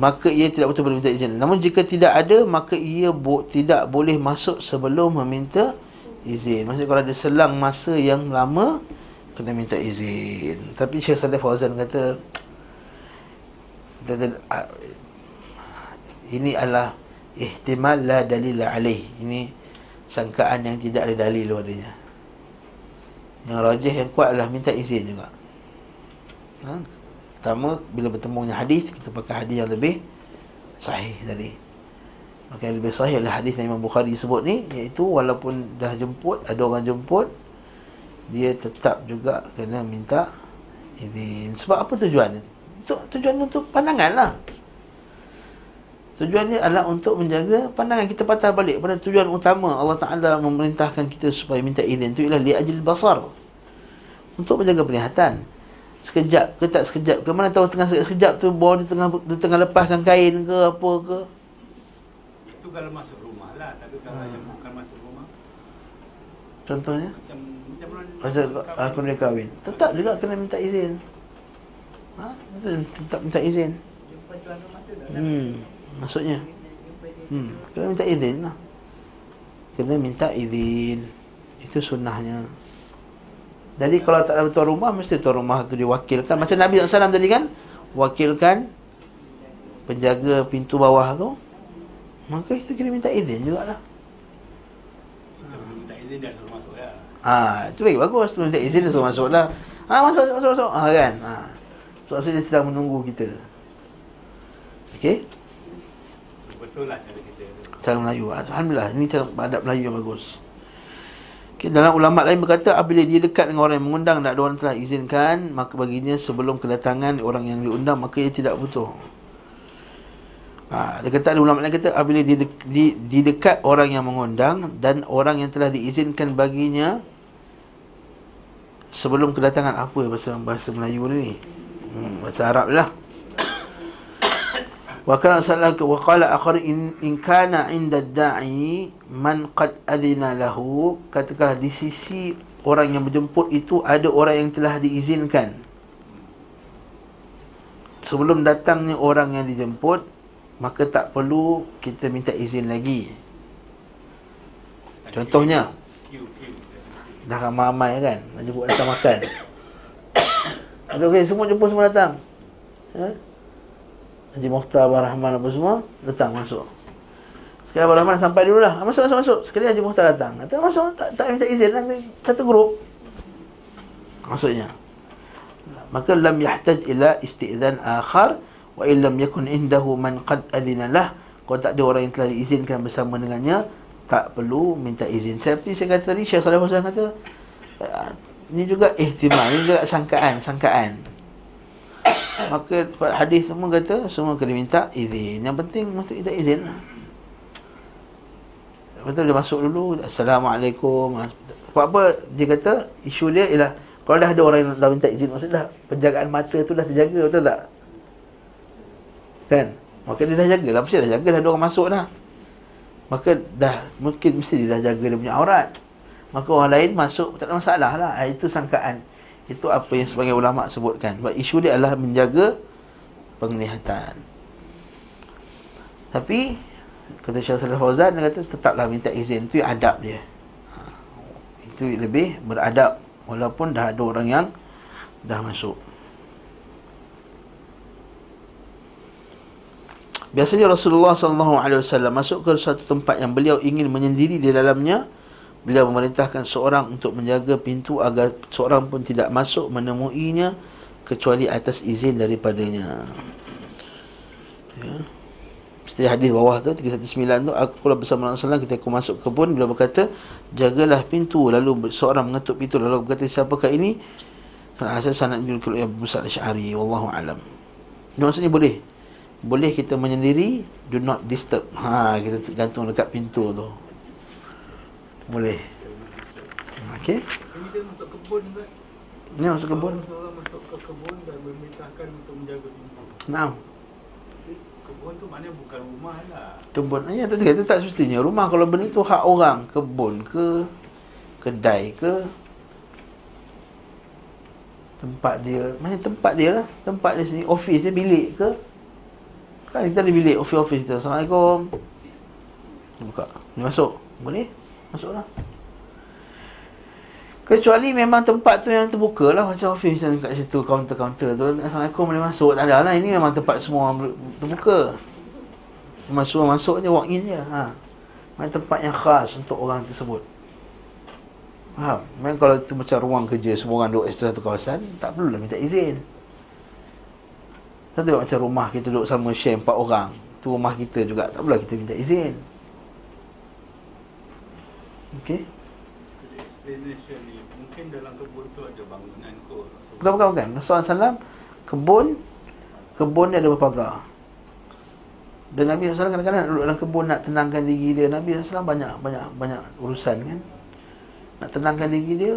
maka ia tidak betul-betul minta izin. Namun jika tidak ada, maka ia bo- tidak boleh masuk sebelum meminta izin. Maksudnya kalau ada selang masa yang lama, kena minta izin. Tapi Syekh Salih Fauzan kata, ini adalah ihtimal la dalil alaih. Ini sangkaan yang tidak ada dalil padanya. Yang rajih, yang kuat adalah minta izin juga. Ha? Pertama, bila bertemunya hadis, kita pakai hadis yang lebih sahih tadi. Maka yang lebih sahih adalah hadis yang Imam Bukhari sebut ni, iaitu walaupun dah jemput, ada orang jemput, dia tetap juga kena minta izin. Sebab apa tujuannya? Tujuannya untuk pandangan lah. Tujuannya adalah untuk menjaga pandangan. Kita patah balik pada tujuan utama. Allah Ta'ala memerintahkan kita supaya minta izin. Itu ialah li'ajil basar, untuk menjaga penglihatan. Sekejap ke tak sekejap ke, mana tahu tengah sekejap tu bawa dia tengah, dia tengah lepaskan kain ke apa ke. Itu kalau masuk rumah lah. Tapi kalau hmm. bukan masuk rumah, contohnya pasal aku nak kahwin, tetap juga kena minta izin. Ha? Tetap minta izin. Hmm, maksudnya. Hmm, kena minta izin lah. Kena minta izin. Itu sunnahnya. Jadi kalau tak ada tuan rumah, mesti tuan rumah tu diwakilkan. Macam Nabi sallallahu alaihi wasallam tadi kan, wakilkan penjaga pintu bawah tu. Maka kita kena minta izin jugalah. Minta izin dah suruh masuk dah. Ah, ha, itu lagi bagus. Minta izin dia suruh masuk lah. Ah, ha, masuk, masuk, masuk. Ah, ha, kan. Ha. Sebab so, dia sedang menunggu kita. Okey. Betullah cara kita. Cara Melayu. Alhamdulillah, ini cara adab Melayu yang bagus. Okey, dalam ulama lain berkata apabila dia dekat dengan orang yang mengundang, tak ada orang telah izinkan, maka baginya sebelum kedatangan orang yang diundang, maka ia tidak butuh. Ha, dia kata, ada ulama lain kata apabila dia de- di, di dekat orang yang mengundang dan orang yang telah diizinkan baginya sebelum kedatangan. Apa bahasa bahasa Melayu ni? Hmm, bahasa Arab lah. Wa kana sallallahu wa qala akhar in in kana inda da'i man qad adina lahu, katakanlah di sisi orang yang menjemput itu ada orang yang telah diizinkan. Sebelum datangnya orang yang dijemput, maka tak perlu kita minta izin lagi. Contohnya, dah ramai-ramai kan, nak jemput datang makan. Okay, semua jemput, semua datang, ha? Haji Mukhtar, Abang Rahman apa semua datang masuk. Sekali Abang Rahman sampai dulu lah, masuk, masuk, masuk. Sekali Haji Mukhtar datang, datang masuk, tak, tak minta izin lah. Satu grup. Maksudnya, maka lam yahtaj ila isti'zan akhar wa illam yakun indahu man qad adina lah. Kalau tak ada orang yang telah diizinkan bersama dengannya, tak perlu minta izin. Seperti saya kata tadi, Syekh Salih Fauzan kata, ini juga ihtimal, ini juga sangkaan, sangkaan. Maka hadis semua kata semua kena minta izin. Yang penting mesti kita izin. Lepas tu dia masuk dulu, Assalamualaikum. Apa-apa dia kata, isu dia ialah kalau dah ada orang yang dah minta izin, maksudnya dah penjagaan mata tu dah terjaga, betul tak? Kan? Maka dia dah jaga lah, mesti dah jaga, dah ada orang masuk dah. Maka dah, mungkin mesti dia dah jaga dia punya aurat. Maka orang lain masuk, tak ada masalah lah. Itu sangkaan. Itu apa yang sebagai ulama' sebutkan. Sebab isu dia adalah menjaga penglihatan. Tapi kata Syekh Salih Fauzan, dia kata tetaplah minta izin. Itu adab dia, ha, itu lebih beradab. Walaupun dah ada orang yang dah masuk. Biasanya Rasulullah sallallahu alaihi wasallam masuk ke suatu tempat yang beliau ingin menyendiri di dalamnya. Beliau memerintahkan seorang untuk menjaga pintu agar seorang pun tidak masuk menemuinya kecuali atas izin daripadanya. Ya. Seperti hadis bawah tu, tiga satu sembilan tu, aku pula bersama Rasulullah, kita aku masuk kebun, beliau berkata, jagalah pintu. Lalu seorang mengetuk pintu, lalu berkata, siapakah ini? Asal sanad bin Qulub Abu Musa Al-Asy'ari, wallahu alam. Maksudnya boleh. Boleh kita menyendiri, do not disturb. Ha, kita gantung dekat pintu tu. Boleh. Okey. Kita masuk kebun juga. Ni masuk kebun. Kalau masuk ke kebun dan memerintahkan untuk menjaga pintu. Naam. Kebun tu maknanya bukan rumah lah. Kebun. Ya, tak kata tak semestinya rumah. Kalau benda tu hak orang, kebun ke, kedai ke, tempat dia. Mana tempat dia lah. Tempat dia sini, office dia, bilik ke. Kan kita ada bilik, office-office kita. Assalamualaikum. Buka. Dia masuk. Boleh? Masuklah. Kecuali memang tempat tu yang terbuka lah, macam office yang kat situ, kaunter-kaunter tu, Assalamualaikum boleh masuk, tak ada lah. Ini memang tempat semua terbuka, masuk masuk je, walk in je, ha. Memang tempat yang khas untuk orang tersebut. Faham? Memang kalau tu macam ruang kerja, semua orang duduk di satu kawasan, tak perlulah minta izin. Kita tengok macam rumah kita duduk sama share empat orang, tu rumah kita juga, tak perlulah kita minta izin. Okey. Explanation ni mungkin dalam kebun tu ada bangunan kot. Bukan bukan bukan. Rasulullah sallallahu alaihi wasallam kebun kebun dia ada berpagar. Dan Nabi sallallahu alaihi wasallam kadang-kadang duduk dalam kebun nak tenangkan diri dia. Nabi sallallahu alaihi wasallam banyak banyak banyak urusan kan. Nak tenangkan diri dia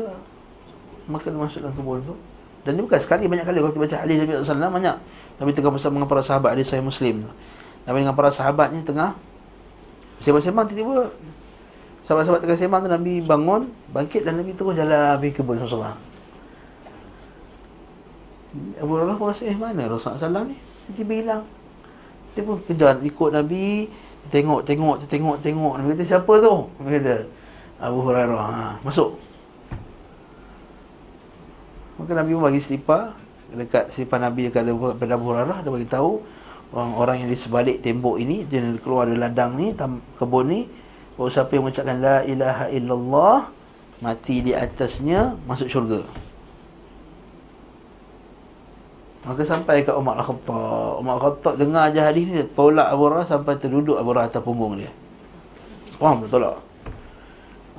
maka dia masuk dalam kebun tu. Dan dia bukan sekali, banyak kali kalau kita baca hadis Nabi sallallahu alaihi wasallam banyak. Nabi tengah bersama dengan para sahabat, hadis Sahih Muslim tu. Nabi dengan para sahabatnya tengah sembang-sembang, tiba-tiba sahabat-sahabat tengah sembang tu, Nabi bangun, bangkit dan Nabi terus jalan pergi kebun Rasulullah. Abu Hurairah pun rasa, eh mana Rasulullah sallallahu alaihi wasallam ni? Tiba-tiba hilang. Dia pun kejar, ikut Nabi, tengok, tengok, tengok, tengok. Nabi kata, siapa tu? Nabi kata, Abu Hurairah. Ha, masuk. Maka Nabi pun bagi selipar, dekat selipar Nabi dekat pada Abu Hurairah, dia bagi tahu orang-orang yang di sebalik tembok ini, yang keluar dari ladang ni, tam, kebun ni, bahawa siapa yang mengucapkan La ilaha illallah, mati di atasnya, masuk syurga. Maka sampai kat Umar Al-Khattab. Umar Al-Khattab dengar je hadis ni, dia tolak Abu Hurairah sampai terduduk Abu Hurairah atas punggung dia. Faham dia tolak.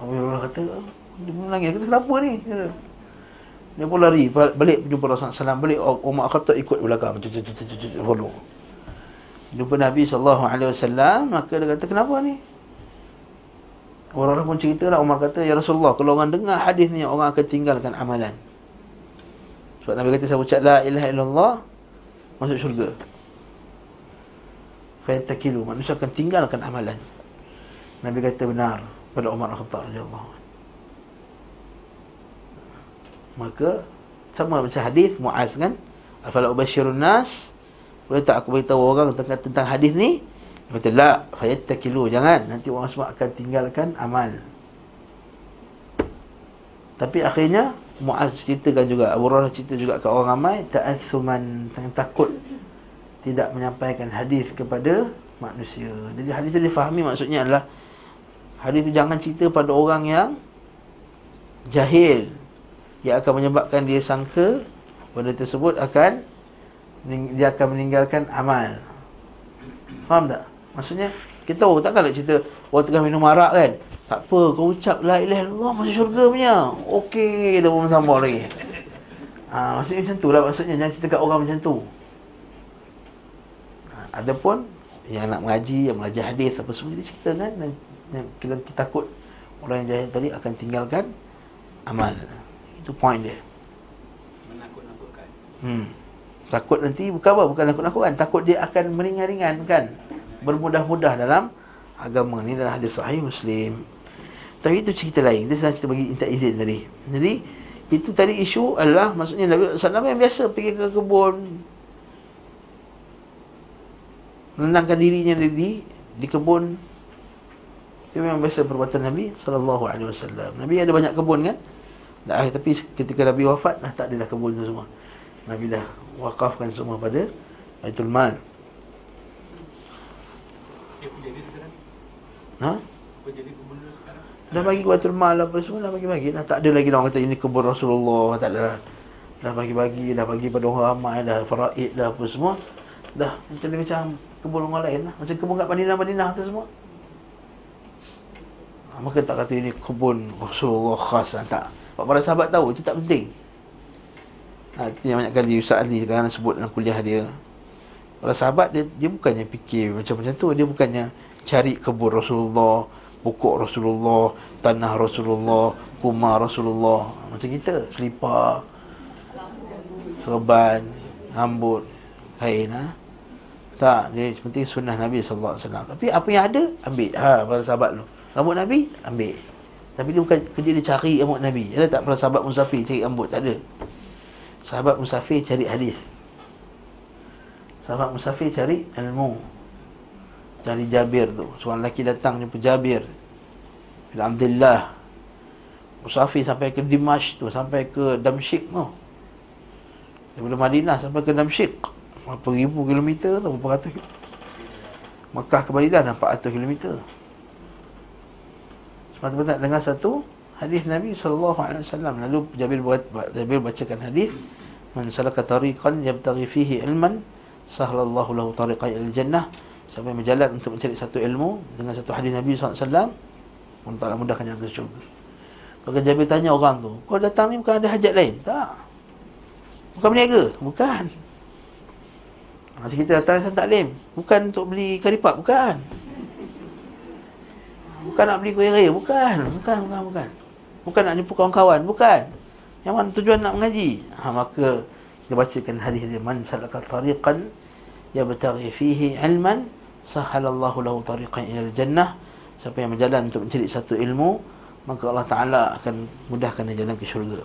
Abu Hurairah kata, dia menangis, kata kenapa ni? Dia pun lari, balik jumpa Rasulullah sallallahu alaihi wasallam. Balik Umar Al-Khattab ikut belakang, follow. Jumpa Nabi sallallahu alaihi wasallam, maka dia kata kenapa ni? Orang-orang pun cerita lah. Umar kata, ya Rasulullah, kalau orang dengar hadis ni, orang akan tinggalkan amalan. Sebab Nabi kata, saya ucap la ilaha illallah, masuk syurga. Fayatakilu, manusia akan tinggalkan amalan. Nabi kata benar pada Umar Al-Khattab. Maka sama macam hadis Muaz kan, afala ubashirun nas, boleh tak aku beritahu orang tentang, tentang hadis ni? Betul lah, fayatakilu, jangan, nanti orang semua akan tinggalkan amal. Tapi akhirnya Muaz ceritakan juga, Abu Hurairah cerita juga kat orang ramai, ta'athuman, takut tidak menyampaikan hadis kepada manusia. Jadi hadis tu difahami maksudnya adalah hadis tu jangan cerita pada orang yang jahil, yang akan menyebabkan dia sangka benda tersebut akan, dia akan meninggalkan amal. Faham tak? Maksudnya, kita oh, takkan nak cerita orang tengah minum arak kan, tak apa, kau ucap la ilaha illallah, masuk syurga punya. Okey, dia pun sambung lagi. Ha, maksudnya macam tu lah maksudnya. Jangan cerita kat orang macam tu. Adapun yang nak mengaji, yang belajar hadis apa semua kita cerita kan, dan yang kita, kita takut orang yang jahil tadi akan tinggalkan amal. Itu point dia. Menakut-nakutkan. Hmm. Takut nanti bukan apa, bukan nakut-nakutkan, takut dia akan meringan-ringankan, bermudah-mudah dalam agama ni, dalam hadis sahih Muslim. Tapi itu cerita lain. Dia senang cerita bagi minta izin tadi. Jadi itu tadi isu adalah maksudnya Nabi sallallahu alaihi wasallam yang biasa pergi ke kebun, menenangkan dirinya di di kebun. Itu memang biasa perbuatan Nabi sallallahu alaihi wasallam. Nabi ada banyak kebun kan? Dah, tapi ketika Nabi wafat dah tak ada dah kebun tu semua. Nabi dah wakafkan semua pada Baitul Mal. Dia pun jadi sekarang. Ha? Pun jadi kebun dulu sekarang. Dah bagi Baitul Mal apa semua, dah bagi-bagi. Dah tak ada lagi orang kata ini kebun Rasulullah, tak ada dah. Dah bagi-bagi, dah bagi pada orang ramai, dah faraid dah apa semua. Dah macam macam kebun orang lain lah. Macam kebun kat Madinah-Madinah tu semua. Ha, maka tak kata ini kebun Rasulullah khas lah, tak. Para sahabat tahu itu tak penting. Ha, itu yang banyak kali Ustaz Ali sekarang sebut dalam kuliah dia. Para sahabat dia, dia bukannya fikir macam-macam tu. Dia bukannya cari kebun Rasulullah, pokok Rasulullah, tanah Rasulullah, kumar Rasulullah. Macam kita, selipar, serban, rambut, kain. Ha? Tak, dia penting sunnah Nabi sallallahu alaihi wasallam. Tapi apa yang ada, ambil. Ha, para sahabat tu rambut Nabi, ambil. Tapi dia bukan kerja dia cari rambut Nabi. Ada tak para sahabat musafir cari rambut? Tak ada. Sahabat musafir cari hadis. Sahabat musafir cari ilmu. Cari Jabir tu. Seorang lelaki datang jumpa Jabir bin Abdullah. Musafir sampai ke Dimash tu, sampai ke Damshiq tu. Daripada Madinah sampai ke Damshiq, berapa ribu kilometer tu, berapa ratus. Mekah ke Madinah dah empat ratus kilometer. Semata-mata dengar satu hadis Nabi sallallahu alaihi wasallam. Lalu Jabir, Jabir bacakan hadis, man salaka tariqan yabtaghi fihi ilman sahlallahu lahu tariqa ilal jannah. Sampai berjalan untuk mencari satu ilmu dengan satu hadis Nabi sallallahu alaihi wasallam, Allah Ta'ala mudahkan jalan ke syurga. Maka Jabir tanya orang tu, kau datang ni bukan ada hajat lain? Tak. Bukan berniaga? Bukan. Masa kita datang saya taklim, bukan untuk beli karipap? Bukan. Bukan nak beli kuih raya? Bukan. Bukan, bukan, bukan. Bukan nak jumpa kawan-kawan? Bukan. Yang mana tujuan nak mengaji. Ha, maka kita bacakan hadis dia, man salaka tariqan yabtaghi fihi ilman sahhalallahu lahu tariqan ilal jannah. Siapa yang berjalan untuk mencari satu ilmu, maka Allah Ta'ala akan mudahkan dia jalan ke syurga.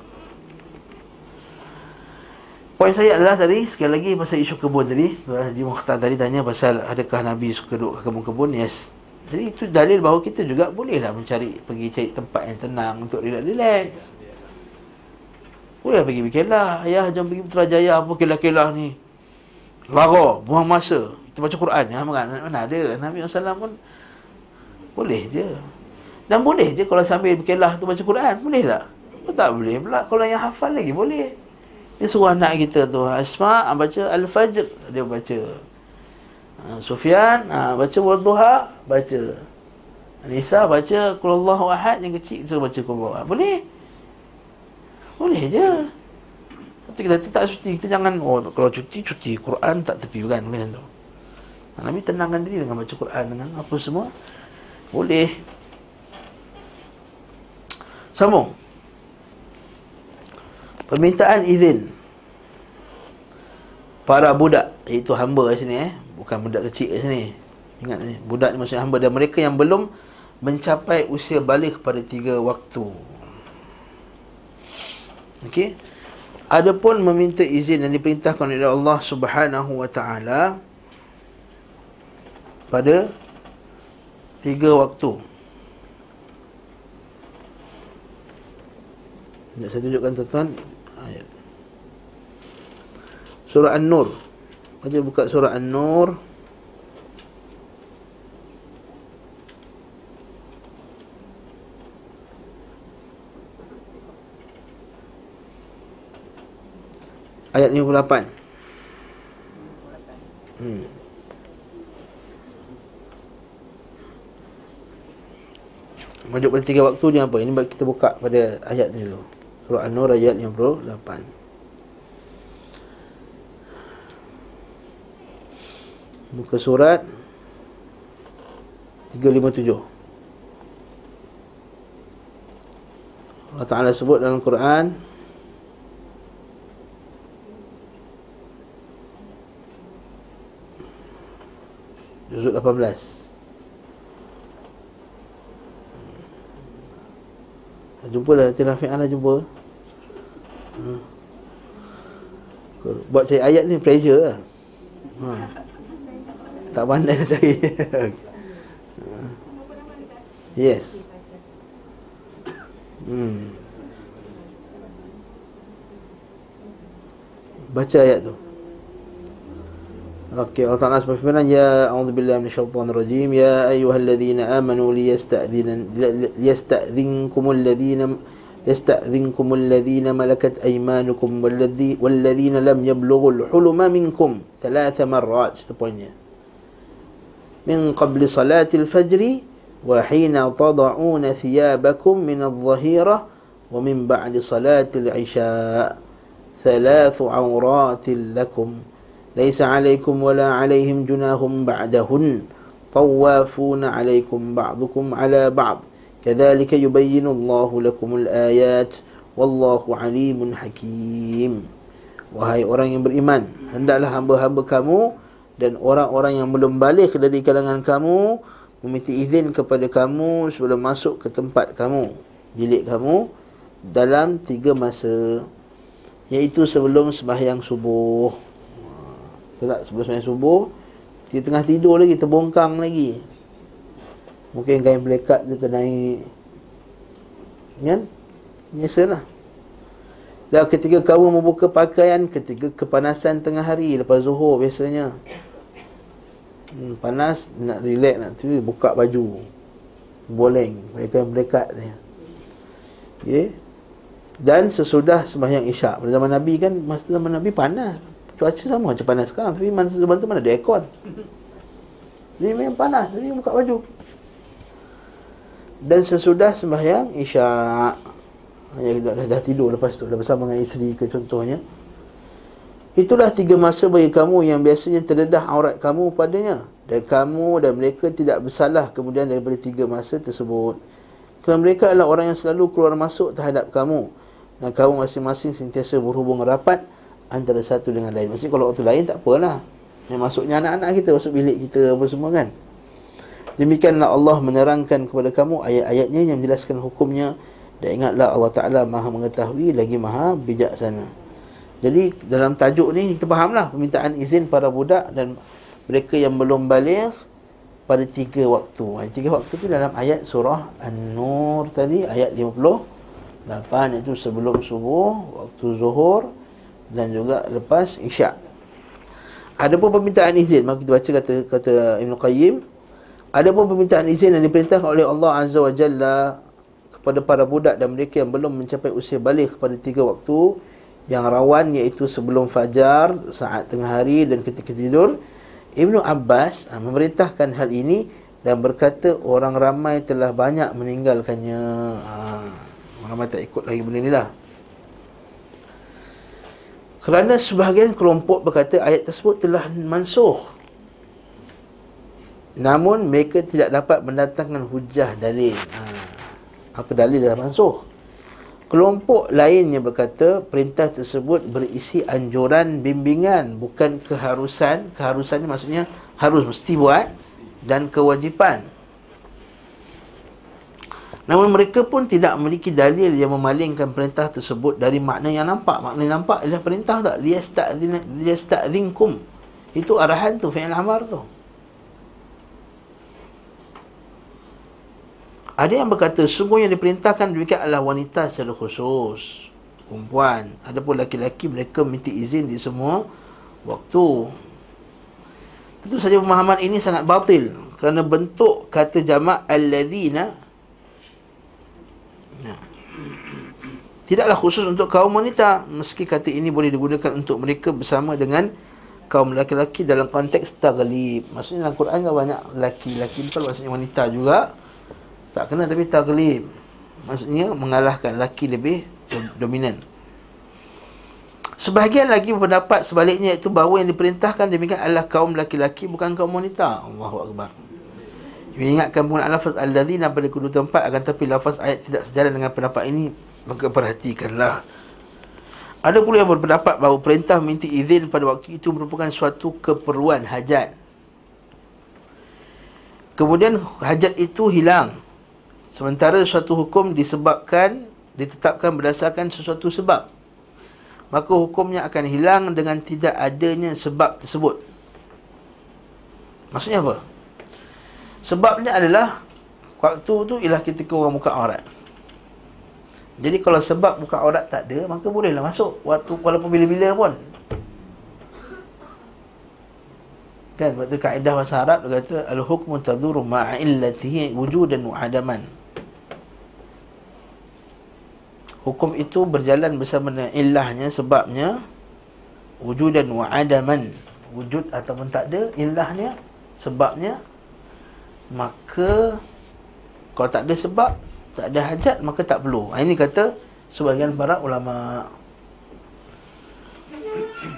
Poin saya adalah tadi, sekali lagi pasal isu kebun tadi. Haji Mukhtar tadi tanya pasal adakah Nabi suka duduk ke kebun-kebun? Yes. Jadi itu dalil bahawa kita juga bolehlah mencari, pergi cari tempat yang tenang untuk relax-relax. Boleh pergi Bikelah, ayah jom pergi Putrajaya apa Kelah-kelah ni. Lara, buang masa. Kita baca Quran ya, mana, mana ada. Nabi sallallahu alaihi wasallam pun boleh je. Dan boleh je kalau sambil Bikelah tu baca Quran, boleh tak? Oh, tak boleh pula. Kalau yang hafal lagi boleh. Dia suruh anak kita tu, Asma baca Al-Fajr, dia baca. Ha, Sufyan ha, baca Wadduha, baca Nisa, baca Qul Allahu Ahad yang kecil, so baca Qul Allahu Ahad. Boleh. Boleh je. Tapi kita tak cuti, kita jangan oh kalau cuti cuti Quran tak tepi kan macam tu. Nabi tenangkan diri dengan baca Quran dengan apa semua. Boleh. Sambung. Permintaan izin para budak, iaitu hamba kat sini eh. Bukan budak kecil kat sini. Ingat ni, budak ni maksudnya hamba, dan mereka yang belum mencapai usia baligh pada tiga waktu. Okey. Adapun meminta izin yang diperintahkan oleh Allah Subhanahu Wa Taala pada tiga waktu. Nak saya tunjukkan tuan-tuan ayat. Surah An-Nur. Baca buka surah An-Nur. Ayat lima puluh lapan. Hmm. Maju pada tiga waktu ni apa? Ini kita buka pada ayat ni dulu. Surah An-Nur ayat lima puluh lapan. Buka surat tiga lima tujuh. Allah Ta'ala sebut dalam Quran, juzuk lapan belas. Jumpa dah, Datin Rafi'an dah jumpa. Ha. Buat saya ayat ni pressure lah. Ha. Tak pandai dah cari. Ha. Yes. Hmm. Baca ayat tu. Okey, Allah Ta'ala berfirman, ya a'udzubillahi minasyaitonir rajim, ya ayyuhalladzina amanu liyasta'dhinan liyasta'dhinkumul ladzina yasta'dhinkumul ladzina malakat aymanukum walladzi walladzina lam yablughul huluma minkum thalatha marrat seterusnya min qabli salatil fajri wa hina tad'una thiyabakum minadh dhahirah wa min ba'di salatil isya thalathu awratil lakum laisa alaikum wala alaihim junahum ba'dahun tawafuna alaikum ba'dukum ala ba'd kadhalika yubayyinu Allahu lakumul ayat wallahu alimun hakim. Wahai orang yang beriman, hendaklah hamba-hamba kamu dan orang-orang yang belum balik dari kalangan kamu meminta izin kepada kamu sebelum masuk ke tempat kamu, bilik kamu, dalam tiga masa, iaitu sebelum sembahyang subuh. Tak, sebelum sembahyang subuh, kita tengah tidur lagi, terbongkang lagi, mungkin kain pelekat kita naik, kan? Biasalah. Dan ketika kamu membuka pakaian ketika kepanasan tengah hari, lepas zuhur biasanya hmm, panas, nak relax, nak tidur, buka baju, boleng kain pelekat ni, okay? Dan sesudah sembahyang isyak. Pada zaman Nabi kan, masa zaman Nabi panas, cuaca sama macam panas sekarang, tapi mana zaman tu mana ada aircon. Dia memang panas, dia buka baju. Dan sesudah sembahyang isyak, yang dah, dah, dah tidur lepas tu, dah bersama dengan isteri ke contohnya, itulah tiga masa bagi kamu yang biasanya terdedah aurat kamu padanya, dan kamu dan mereka tidak bersalah kemudian daripada tiga masa tersebut, kerana mereka adalah orang yang selalu keluar masuk terhadap kamu, dan kamu masing-masing sentiasa berhubung rapat antara satu dengan lain. Maksudnya kalau waktu lain tak apalah, yang masuknya anak-anak kita, masuk bilik kita apa semua kan. Demikianlah Allah menerangkan kepada kamu ayat-ayatnya yang menjelaskan hukumnya, dan ingatlah Allah Ta'ala maha mengetahui lagi maha bijaksana. Jadi dalam tajuk ni kita fahamlah permintaan izin para budak dan mereka yang belum baligh pada tiga waktu. Tiga waktu tu dalam ayat surah An-Nur tadi, ayat lima puluh lapan, iaitu sebelum subuh, waktu zuhur, dan juga lepas isyak. Ada pun permintaan izin, maka kita baca kata kata Ibn Qayyim, ada pun permintaan izin yang diperintahkan oleh Allah Azza wa Jalla kepada para budak dan mereka yang belum mencapai usia baligh pada tiga waktu yang rawan, iaitu sebelum fajar, saat tengah hari, dan ketika tidur. Ibnu Abbas ha, memerintahkan hal ini dan berkata orang ramai telah banyak meninggalkannya. ha, Orang ramai tak ikut lagi benda ni lah, kerana sebahagian kelompok berkata ayat tersebut telah mansuh, namun mereka tidak dapat mendatangkan hujah dalil. ha, Apa dalil dah mansuh? Kelompok lainnya berkata perintah tersebut berisi anjuran, bimbingan, bukan keharusan. Keharusan ni maksudnya harus, mesti buat, dan kewajipan. Namun mereka pun tidak memiliki dalil yang memalingkan perintah tersebut dari makna yang nampak. Makna yang nampak ialah perintah tak? Liyasta'dhinkum. Itu arahan tu, fi'il amar tu. Ada yang berkata sungguh yang diperintahkan demikian adalah wanita secara khusus, perempuan. Adapun laki-laki mereka minta izin di semua waktu. Tentu saja pemahaman ini sangat batil, kerana bentuk kata jamak alladzina tidaklah khusus untuk kaum wanita, meski kata ini boleh digunakan untuk mereka bersama dengan kaum lelaki-lelaki dalam konteks taglib. Maksudnya dalam Quran kan banyak lelaki-lelaki, bukan maksudnya wanita juga tak kena, tapi taglib maksudnya mengalahkan, lelaki lebih dominan. Sebahagian lagi berpendapat sebaliknya, iaitu bahawa yang diperintahkan demikian adalah kaum laki-laki, bukan kaum wanita. Allahu Akbar. Mengingatkan penggunaan lafaz al-ladzina pada kedua tempat, akan tetapi lafaz ayat tidak sejalan dengan pendapat ini, maka perhatikanlah. Ada pula yang berpendapat bahawa perintah minta izin pada waktu itu merupakan suatu keperluan hajat. Kemudian hajat itu hilang, sementara suatu hukum disebabkan, ditetapkan berdasarkan sesuatu sebab, maka hukumnya akan hilang dengan tidak adanya sebab tersebut. Maksudnya apa? Sebabnya adalah waktu tu ialah ketika orang buka aurat. Jadi kalau sebab buka aurat tak ada, maka bolehlah masuk waktu walaupun bila-bila pun. Kan? Waktu kaedah bahasa Arab dia kata al-hukmu taduru ma'illatihi wujudan wa adaman. Hukum itu berjalan bersama dengan illahnya, sebabnya, wujudan wa adaman, wujud ataupun tak ada, illahnya, sebabnya. Maka kalau tak ada sebab, tak ada hajat, maka tak perlu. Ini kata sebahagian para ulama.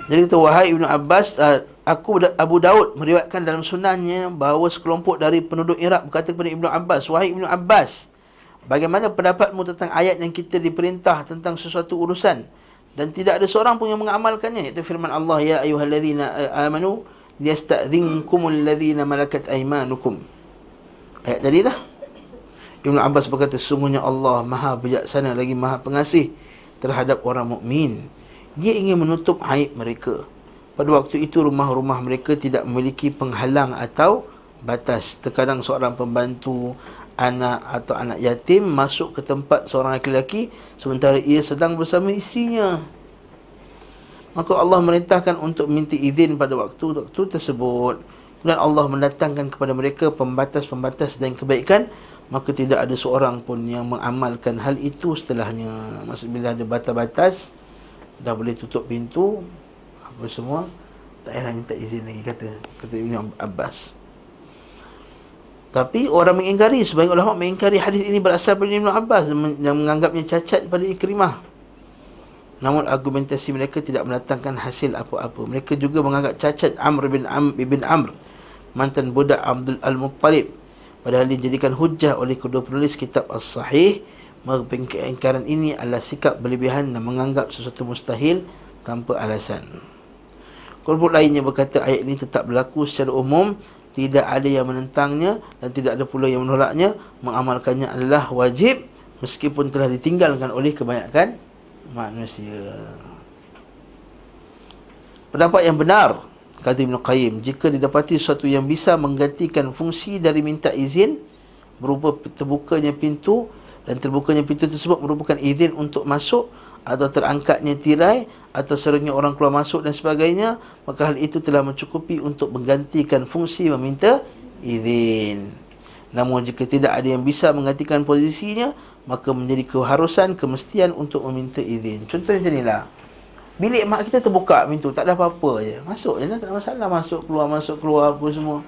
Jadi kata wahai Ibnu Abbas, aku Abu Daud meriwayatkan dalam sunannya bahawa sekelompok dari penduduk Iraq berkata kepada Ibnu Abbas, wahai Ibnu Abbas, bagaimana pendapatmu tentang ayat yang kita diperintah tentang sesuatu urusan dan tidak ada seorang pun yang mengamalkannya, iaitu firman Allah, ya ayyuhallazina amanu liyasta'dzinkumul ladzina malakat aymanukum. Ayat tadi lah Ibnu Abbas berkata, sungguhnya Allah maha bijaksana lagi maha pengasih terhadap orang mukmin. Dia ingin menutup aib mereka. Pada waktu itu rumah-rumah mereka tidak memiliki penghalang atau batas. Terkadang seorang pembantu, anak atau anak yatim masuk ke tempat seorang lelaki sementara ia sedang bersama isterinya. Maka Allah merintahkan untuk minta izin pada waktu-waktu tersebut. Kemudian Allah mendatangkan kepada mereka pembatas-pembatas dan kebaikan, maka tidak ada seorang pun yang mengamalkan hal itu setelahnya. Maksud bila ada batas-batas, dah boleh tutup pintu, apa semua, tak payah minta izin lagi, kata kata Ibn Abbas. Tapi orang mengingkari, sebahagian ulama mengingkari hadis ini berasal dari Ibnu Abbas yang menganggapnya cacat pada Ikrimah. Namun argumentasi mereka tidak mendatangkan hasil apa-apa. Mereka juga menganggap cacat Amr bin Amr bin Amr, mantan budak Abdul Al-Muttalib. Padahal dijadikan hujah oleh kedua penulis kitab As-Sahih, maka pengingkaran ini adalah sikap berlebihan dan menganggap sesuatu mustahil tanpa alasan. Kelompok lainnya berkata ayat ini tetap berlaku secara umum, tidak ada yang menentangnya dan tidak ada pula yang menolaknya. Mengamalkannya adalah wajib meskipun telah ditinggalkan oleh kebanyakan manusia. Pendapat yang benar, kata Ibn Qayyim, jika didapati sesuatu yang bisa menggantikan fungsi dari minta izin berupa terbukanya pintu, dan terbukanya pintu tersebut merupakan izin untuk masuk, atau terangkatnya tirai, atau serunya orang keluar masuk dan sebagainya, maka hal itu telah mencukupi untuk menggantikan fungsi meminta izin. Namun jika tidak ada yang bisa menggantikan posisinya, maka menjadi keharusan, kemestian untuk meminta izin. Contohnya macam inilah, bilik mak kita terbuka pintu, tak ada apa-apa je, masuk je, tak ada masalah, masuk keluar, masuk keluar apa semua.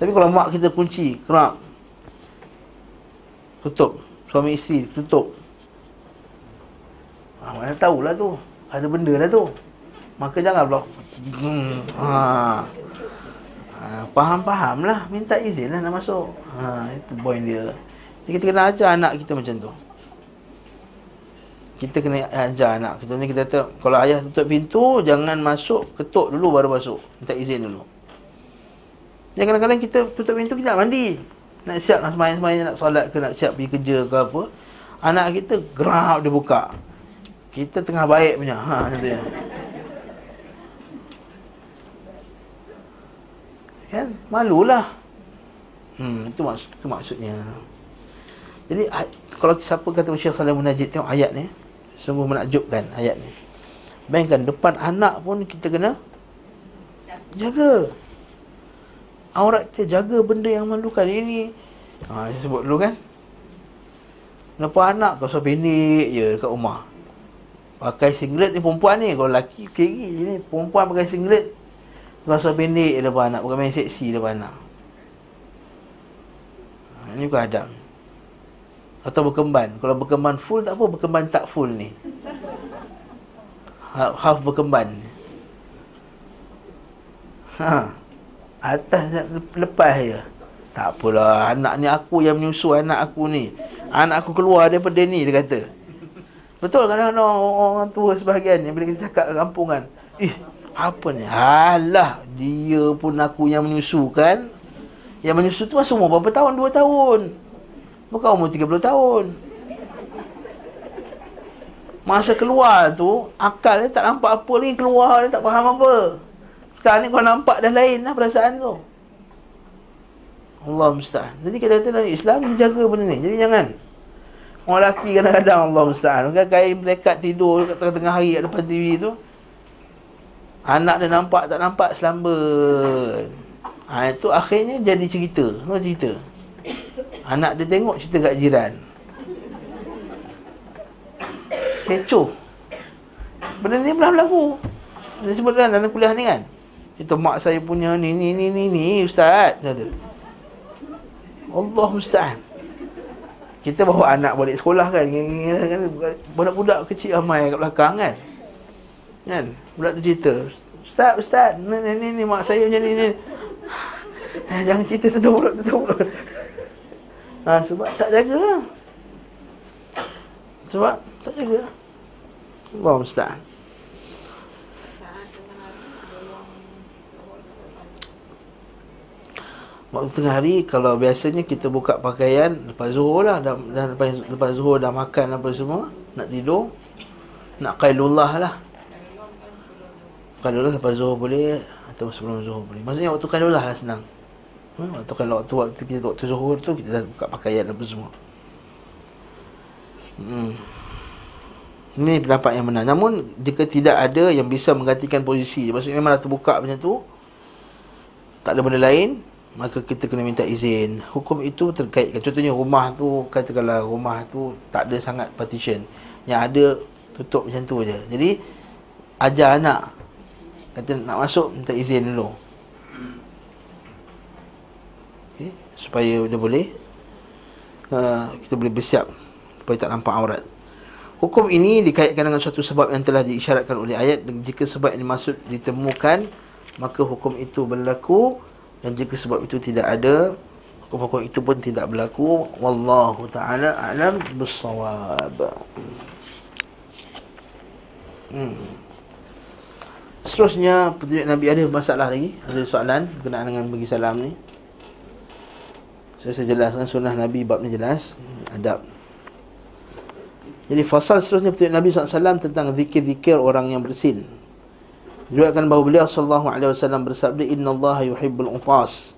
Tapi kalau mak kita kunci, kerap tutup, suami isteri tutup, ha, mana tahulah tu, ada benda lah tu. Maka jangan blok. Hmm, ha. Ha, faham-faham lah, minta izin lah nak masuk. Ha, itu point dia. Jadi kita kena ajar anak kita macam tu. Kita kena ajar anak. Contohnya kita kata, kalau ayah tutup pintu, jangan masuk, ketuk dulu baru masuk. Minta izin dulu. Dan kadang-kadang kita tutup pintu, kita nak mandi. Nak siap, nak semayang-semayang, nak solat ke, nak siap pergi kerja ke apa. Anak kita gerap dia buka. Kita tengah baik punya, ha, contohnya. Kan? Malulah. Hmm, itu, maksud, itu maksudnya. Jadi, kalau siapa kata Syekh Salih Fauzan, tengok ayat ni, sungguh menakjubkan ayat ni. Bayangkan, depan anak pun kita kena jaga. Aurat kita jaga benda yang memalukan. Ini, ha, saya sebut dulu kan. Depan anak, kau suruh pendek je dekat rumah. Pakai singlet ni perempuan ni, kalau lelaki kiri ni, perempuan pakai singlet rasa pendek depan anak, bukan main seksi depan anak. Ha, ni bukan adab. Atau berkemban, kalau berkemban full tak apa, berkemban tak full ni. Khaf berkemban. Ha. Atas lepas je. Tak apalah, anak ni aku yang menyusu anak aku ni. Anak aku keluar daripada ni, dia kata. Betul kadang-kadang orang tua sebahagian ni bila kita cakap kampungan, eh, apa ni? Alah, dia pun aku yang menyusu kan. Yang menyusu tu masa umur berapa tahun? Dua tahun. Bukan umur tiga puluh tahun. Masa keluar tu, akal dia tak nampak apa lagi. Keluar dia tak faham apa. Sekarang ni kau nampak dah lain lah perasaan tu. Allah musta'an. Jadi kita kata dalam Islam menjaga benda ni. Jadi jangan orang lelaki kadang-kadang Allah musta'an. Bukan kain melekat tidur kat tengah-tengah hari kat depan T V tu. Anak dia nampak tak nampak selamba. Ha, itu akhirnya jadi cerita. Itu cerita. Anak dia tengok cerita kat jiran. Kecoh. Benda ni pernah berlaku. Dia sebutkan dalam kuliah ni kan. Itu mak saya punya ni ni ni ni ni ustaz kata. Allah musta'an. Kita bawa anak balik sekolah kan. Budak-budak kecil ramai kat belakang kan. Kan? Budak tu cerita, Ustaz, Ustaz, ni ni ni mak saya macam ni ni. Jangan cerita satu budak satu budak. Ha, sebab tak jaga. Sebab tak jaga. Allah musta'an. Waktu tengah hari, kalau biasanya kita buka pakaian lepas zuhur lah, dah, dah lepas, lepas zuhur dah makan apa semua, nak tidur, nak qailullah lah. Qailullah lepas zuhur boleh, atau sebelum zuhur boleh. Maksudnya waktu qailullah lah senang. hmm? Waktu kalau waktu, waktu kita waktu zuhur tu, kita dah buka pakaian apa semua. hmm. Ini pendapat yang benar. Namun, jika tidak ada yang bisa menggantikan posisi, maksudnya memang dah terbuka macam tu, tak ada benda lain, maka kita kena minta izin. Hukum itu terkait. Contohnya rumah tu, katakanlah rumah tu tak ada sangat partition, yang ada tutup macam tu je. Jadi ajar anak, kata nak masuk minta izin dulu, okay? Supaya dia boleh uh, kita boleh bersiap supaya tak nampak aurat. Hukum ini dikaitkan dengan suatu sebab yang telah diisyaratkan oleh ayat. Jika sebab yang dimaksud ditemukan, maka hukum itu berlaku. Dan jika sebab itu tidak ada, hukum-hukum itu pun tidak berlaku. Wallahu ta'ala a'lam bissawab. hmm. Seterusnya, petunjuk Nabi. Ada masalah lagi? Ada soalan berkenaan dengan bagi salam ni? Saya so, jelaskan sunnah Nabi, bab ni jelas. Adab. Jadi fasal seterusnya petunjuk Nabi sallallahu alaihi wasallam tentang zikir-zikir orang yang bersin. Diriwayatkan bahawa beliau sallallahu alaihi wasallam bersabda, "Innallaha yuhibbul utas."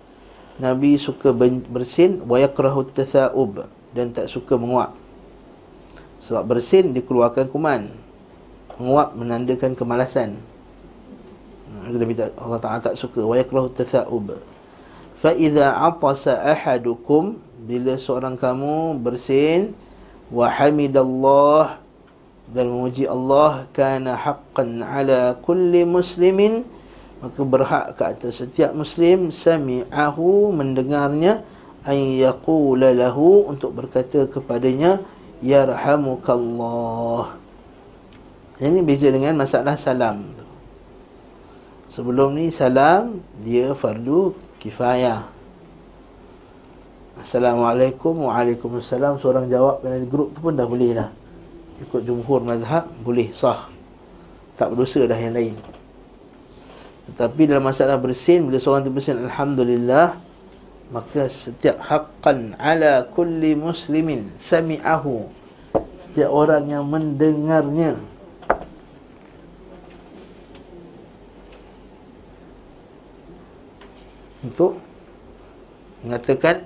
Nabi suka bersin, wa yakrahu at-tatha'ub, dan tak suka menguap. Sebab bersin dikeluarkan kuman. Menguap menandakan kemalasan. Nabi Allah Taala tak suka wa yakrahu at-tatha'ub. Fa idza 'atasa ahadukum, bila seorang kamu bersin, wa hamidallah, dan memuji Allah, kana haqqan ala kulli muslimin, maka berhak ke atas setiap muslim, sami'ahu, mendengarnya, ay yaqula lahu, untuk berkata kepadanya, yarhamukallah. Ini beza dengan masalah salam. Sebelum ni salam dia fardu kifayah. Assalamualaikum, waalaikumsalam, seorang jawab dalam grup tu pun dah boleh lah. Ikut jumhur mazhab boleh sah, tak berdosa dah yang lain. Tetapi dalam masalah bersin, bila seorang tu bersin alhamdulillah, maka setiap haqqan ala kulli muslimin sami'ahu, setiap orang yang mendengarnya. Untuk mengatakan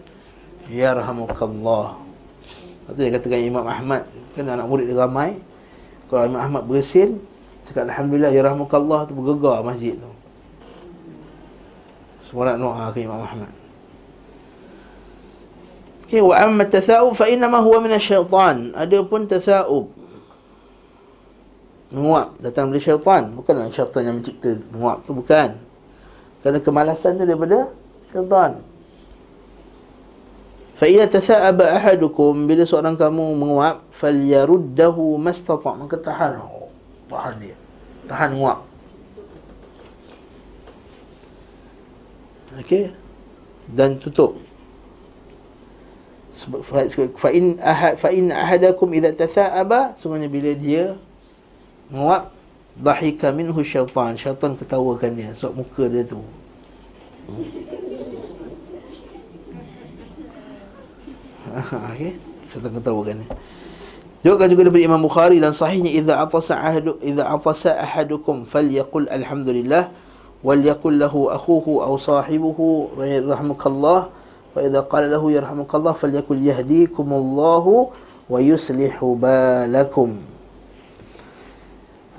yarhamukallah. Lepas tu dia katakan Imam Ahmad, kan anak murid dia ramai. Kalau Imam Ahmad bersin, cakap alhamdulillah yarahmukallah, tu bergegar masjid tu. Semua nak doa ke Imam Ahmad. Okay, wa amma tatha'ub fa innama huwa min asyaitan. Adapun tatha'ub, menguap, datang dari syaitan. Bukanlah syaitan yang mencipta menguap tu, bukan. Kerana kemalasan tu daripada syaitan. Fa'idha tasa'aba ahadukum, bila seorang kamu menguap, falyaruddahu mastata', maka tahan, tahan dia. tahan nguap. Okey, dan tutup. Fa in ahad fa in ahadakum idza tasaaba, sungguhnya bila dia nguap, dhahika minhu syaitan, syaitan ketawakan dia sebab muka dia tu. Okey, syaitan ketawakan dia. Juga juga daripada Imam Bukhari dan sahihnya, idza atasa ahadu idza atasa ahadukum falyaqul alhamdulillah wal yaqul lahu akhuhu aw sahibuhu yarhamukallah, fa idza qala lahu yarhamukallah falyaqul yahdikumullahu wa yuslihu balakum.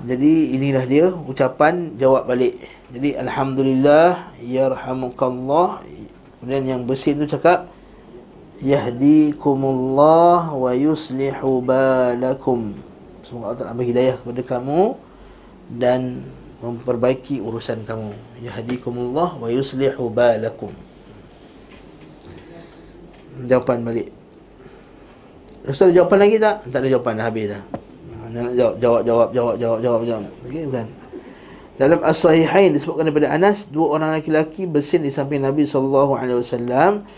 Jadi inilah dia ucapan jawab balik. Jadi alhamdulillah yarhamukallah, kemudian yang bersin tu cakap yahdikumullah wa yuslihu balakum, semoga Allah Ta'ala bagi hidayah kepada kamu dan memperbaiki urusan kamu. Yahdikumullah wa yuslihu balakum. Jawapan balik. Ustaz, ada jawapan lagi tak? Tak ada jawapan dah, habis dah. Nak jawab jawab jawab jawab jawab jawab jawab. Okey, bukan. Dalam as-sahihain disebutkan daripada Anas, dua orang lelaki bersin di samping Nabi sallallahu alaihi wasallam.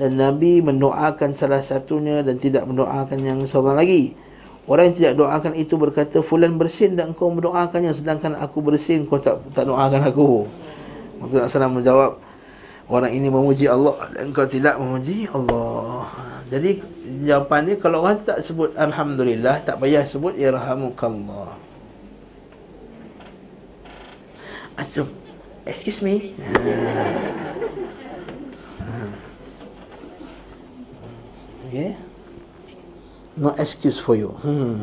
Dan Nabi mendoakan salah satunya dan tidak mendoakan yang seorang lagi. Orang yang tidak doakan itu berkata, fulan bersin dan engkau mendoakannya, sedangkan aku bersin, kau tak tak doakan aku. Maka Rasulullah menjawab, orang ini memuji Allah dan engkau tidak memuji Allah. Jadi jawapannya, kalau orang tak sebut alhamdulillah, tak payah sebut irhamukallah. Acum, excuse me. Okay. No excuse for you. Hmm.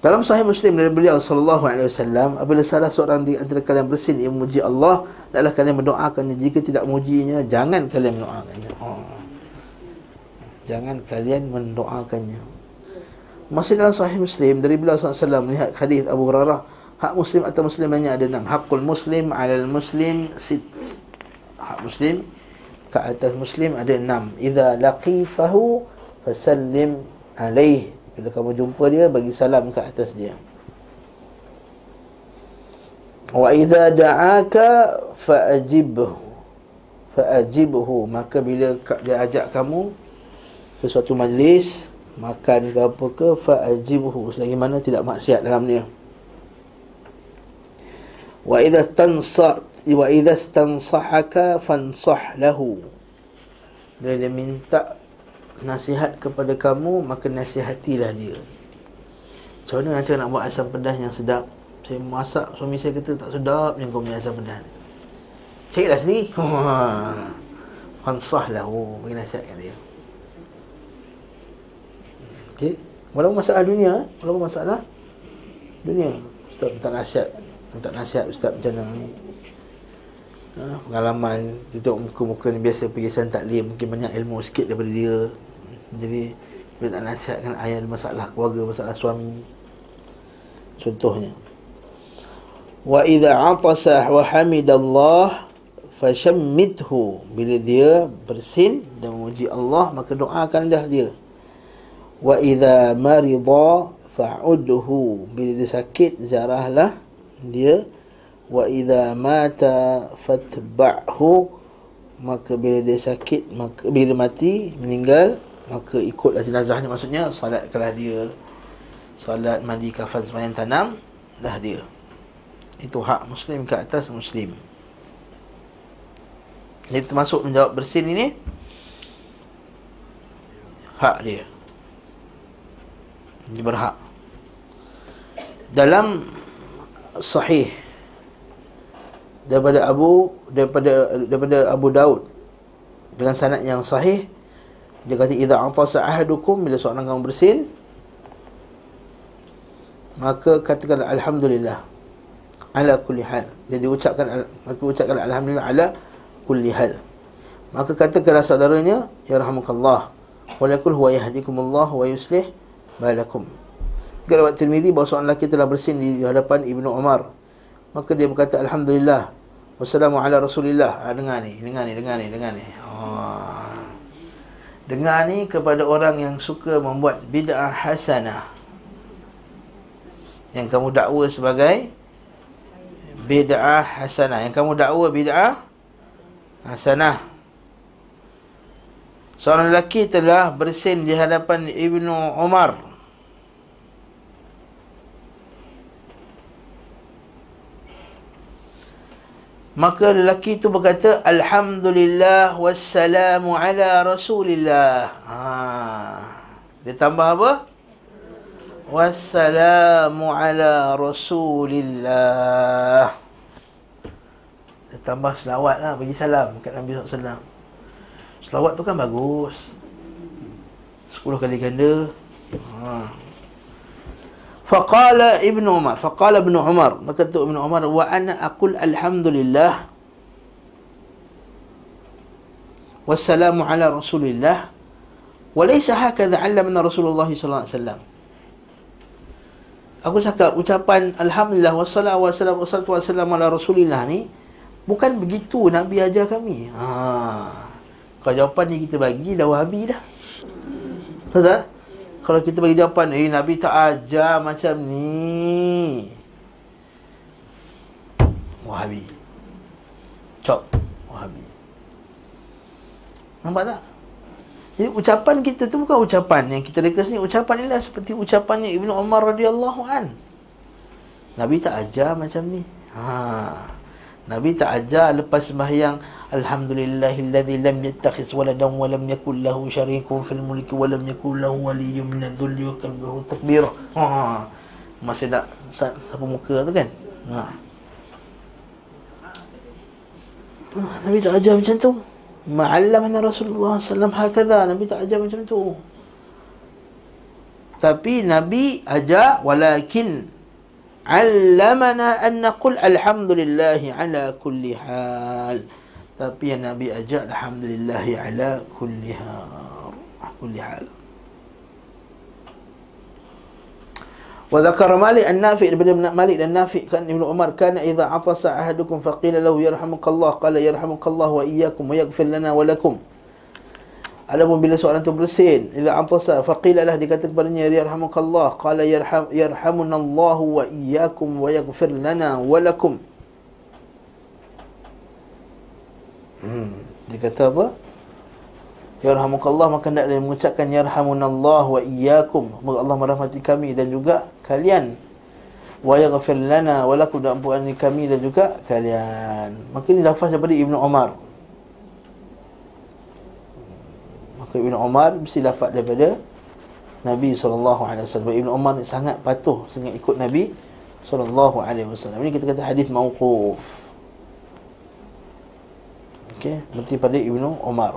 Dalam Sahih Muslim dari beliau sallallahu alaihi wasallam, apabila salah seorang di antara kalian bersin ia memuji Allah, hendaklah kalian mendoakannya. Jika tidak memujinya, jangan kalian mendoakannya. Oh. Jangan kalian mendoakannya. Masih dalam Sahih Muslim dari beliau sallallahu alaihi wasallam, melihat hadis Abu Hurairah, hak muslim atau muslimannya ada enam. Hakul muslim 'alal muslim sit. Hak muslim ke atas muslim ada enam. Idza laqifahu fasallim alaih, bila kamu jumpa dia bagi salam ke atas dia. Wa idza da'aka fa'ajibhu fa'ajibhu, maka bila dia ajak kamu ke suatu majlis, makan ke apa ke, fa'ajibhu, selagi mana tidak maksiat dalam dia. Wa idza tansat wa idza stansahaka fansah lahu, bila dia minta nasihat kepada kamu, maka nasihatilah dia. Macam mana macam nak buat asam pedas yang sedap? Saya masak, suami saya kata tak sedap yang kau punya asam pedas, carilah sendiri. Fansah lahu, bagi nasihat kat dia. Okey, walaupun masalah dunia, walaupun masalah dunia, ustaz minta nasihat, minta nasihat ustaz macam mana ni. Ha, pengalaman tutup muka-muka ni biasa pergisan taklim, mungkin banyak ilmu sikit daripada dia. Jadi bila tak nasihatkan ayah, masalah keluarga, masalah suami contohnya. Wa idza atasa wa hamidallah fashammithu, bila dia bersin dan memuji Allah, maka doakanlah dia. Wa idza marida fa'udhu, bila dia sakit, ziarahlah dia. Wa idza mata fatba'hu, maka bila dia sakit, maka bila mati, meninggal, maka ikutlah jenazahnya, maksudnya solatkanlah dia, solat, mandi, kafan, sembahyang tanam dah dia. Itu hak muslim ke atas muslim. Jadi termasuk menjawab bersin ini hak dia, dia berhak. Dalam sahih daripada Abu daripada daripada Abu Daud dengan sanad yang sahih, dia kata idza atasa ahadukum, bila seorang kamu bersin maka katakan alhamdulillah ala kulli hal. Jadi ucapkan, maka ucapkan alhamdulillah ala kulli hal. Maka katakanlah saudaranya yarhamukallah wa laqul huwa yahdikumullah wa yuslih balakum. Kalau waktu Tirmizi bahawa seorang lelaki telah bersin di hadapan Ibnu Umar, maka dia berkata alhamdulillah wassalamu ala rasulillah. Ha, dengar ni, dengar ni, dengar ni, dengar ni. Oh. Dengar ni kepada orang yang suka membuat bid'ah hasanah. yang kamu dakwa sebagai bid'ah hasanah. Yang kamu dakwa bid'ah hasanah. Seorang lelaki telah bersin di hadapan Ibnu Umar. Maka lelaki itu berkata, alhamdulillah wassalamu ala rasulillah. Ha. Dia tambah apa? Wassalamu ala rasulillah. Dia tambah selawat lah, bagi salam kat Nabi sallallahu alaihi wasallam. Selawat tu kan bagus. Sepuluh kali ganda. Haa. Faqala Ibnu Umar, faqala Ibnu Umar, maka tu Ibnu Umar, wa ana aqul alhamdulillah wassalamu ala rasulillah wa laysa hakadha 'allamana Rasulullah sallallahu alaihi wasallam. Aku cakap ucapan alhamdulillah wassalatu wassalamu wassalamu ala rasulillah ni bukan begitu Nabi ajar kami. Ha. Kalau jawapan ni kita bagi dah wahabi dah. Tahu tak? Kalau kita bagi jawapan, eh Nabi tak ajar macam ni, Wahabi. Cop, Wahabi. Nampak tak? Jadi ucapan kita tu bukan ucapan yang kita reka sini. Ucapan ni lah seperti ucapannya Ibnu Umar radhiyallahu an. Nabi tak ajar macam ni. Ha. Nabi tak ajar lepas sembahyang alhamdulillahilladzi lam yattakhiz waladan wa lam yakul lahu syarikun fil mulki wa lam yakul lahu waliyyun minadh-dhulli wa kabbiru takbira. Ha. Masih nak sapu muka tu kan. Ha. Nabi tak ajar macam tu. Ma'allamana Rasulullah sallallahu alaihi wasallam hakadha. Nabi tak ajar macam tu. Tapi Nabi ajar walakin allamana an naqul alhamdulillahi ala kulli hal. Tapi yang Nabi ajak alhamdulillahi ala kulli hal, kulli hal. Wa dhakara Malik an-Nafi' daripada Malik dan Nafi' kan Ibnu Umar kana idza atasa ahadukum faqila lahu yarhamukallah qala yarhamukallah wa iyyakum wa yaghfir lana wa lakum. Adapun bila seorang tu bersin, idza atasa faqilalah, dikata kepadanya yarhamukallah qala yarham yarhamunallahu wa iyyakum wa yaghfir lana wa lakum. Hmm, dia kata apa? Yarhamukallah, maka hendaklah mengucapkan yarhamunallahu wa iyyakum, moga Allah merahmati kami dan juga kalian. Wa yaghfir lana wa lakum, dan ampuni kami dan juga kalian. Maka ini lafaz daripada Ibnu Umar. Ibnu Umar mesti dapat daripada Nabi sallallahu alaihi wasallam. Ibnu Umar sangat patuh, sangat ikut Nabi sallallahu alaihi wasallam. Ini kita kata hadis mauquf. Okey, berarti pada Ibnu Umar.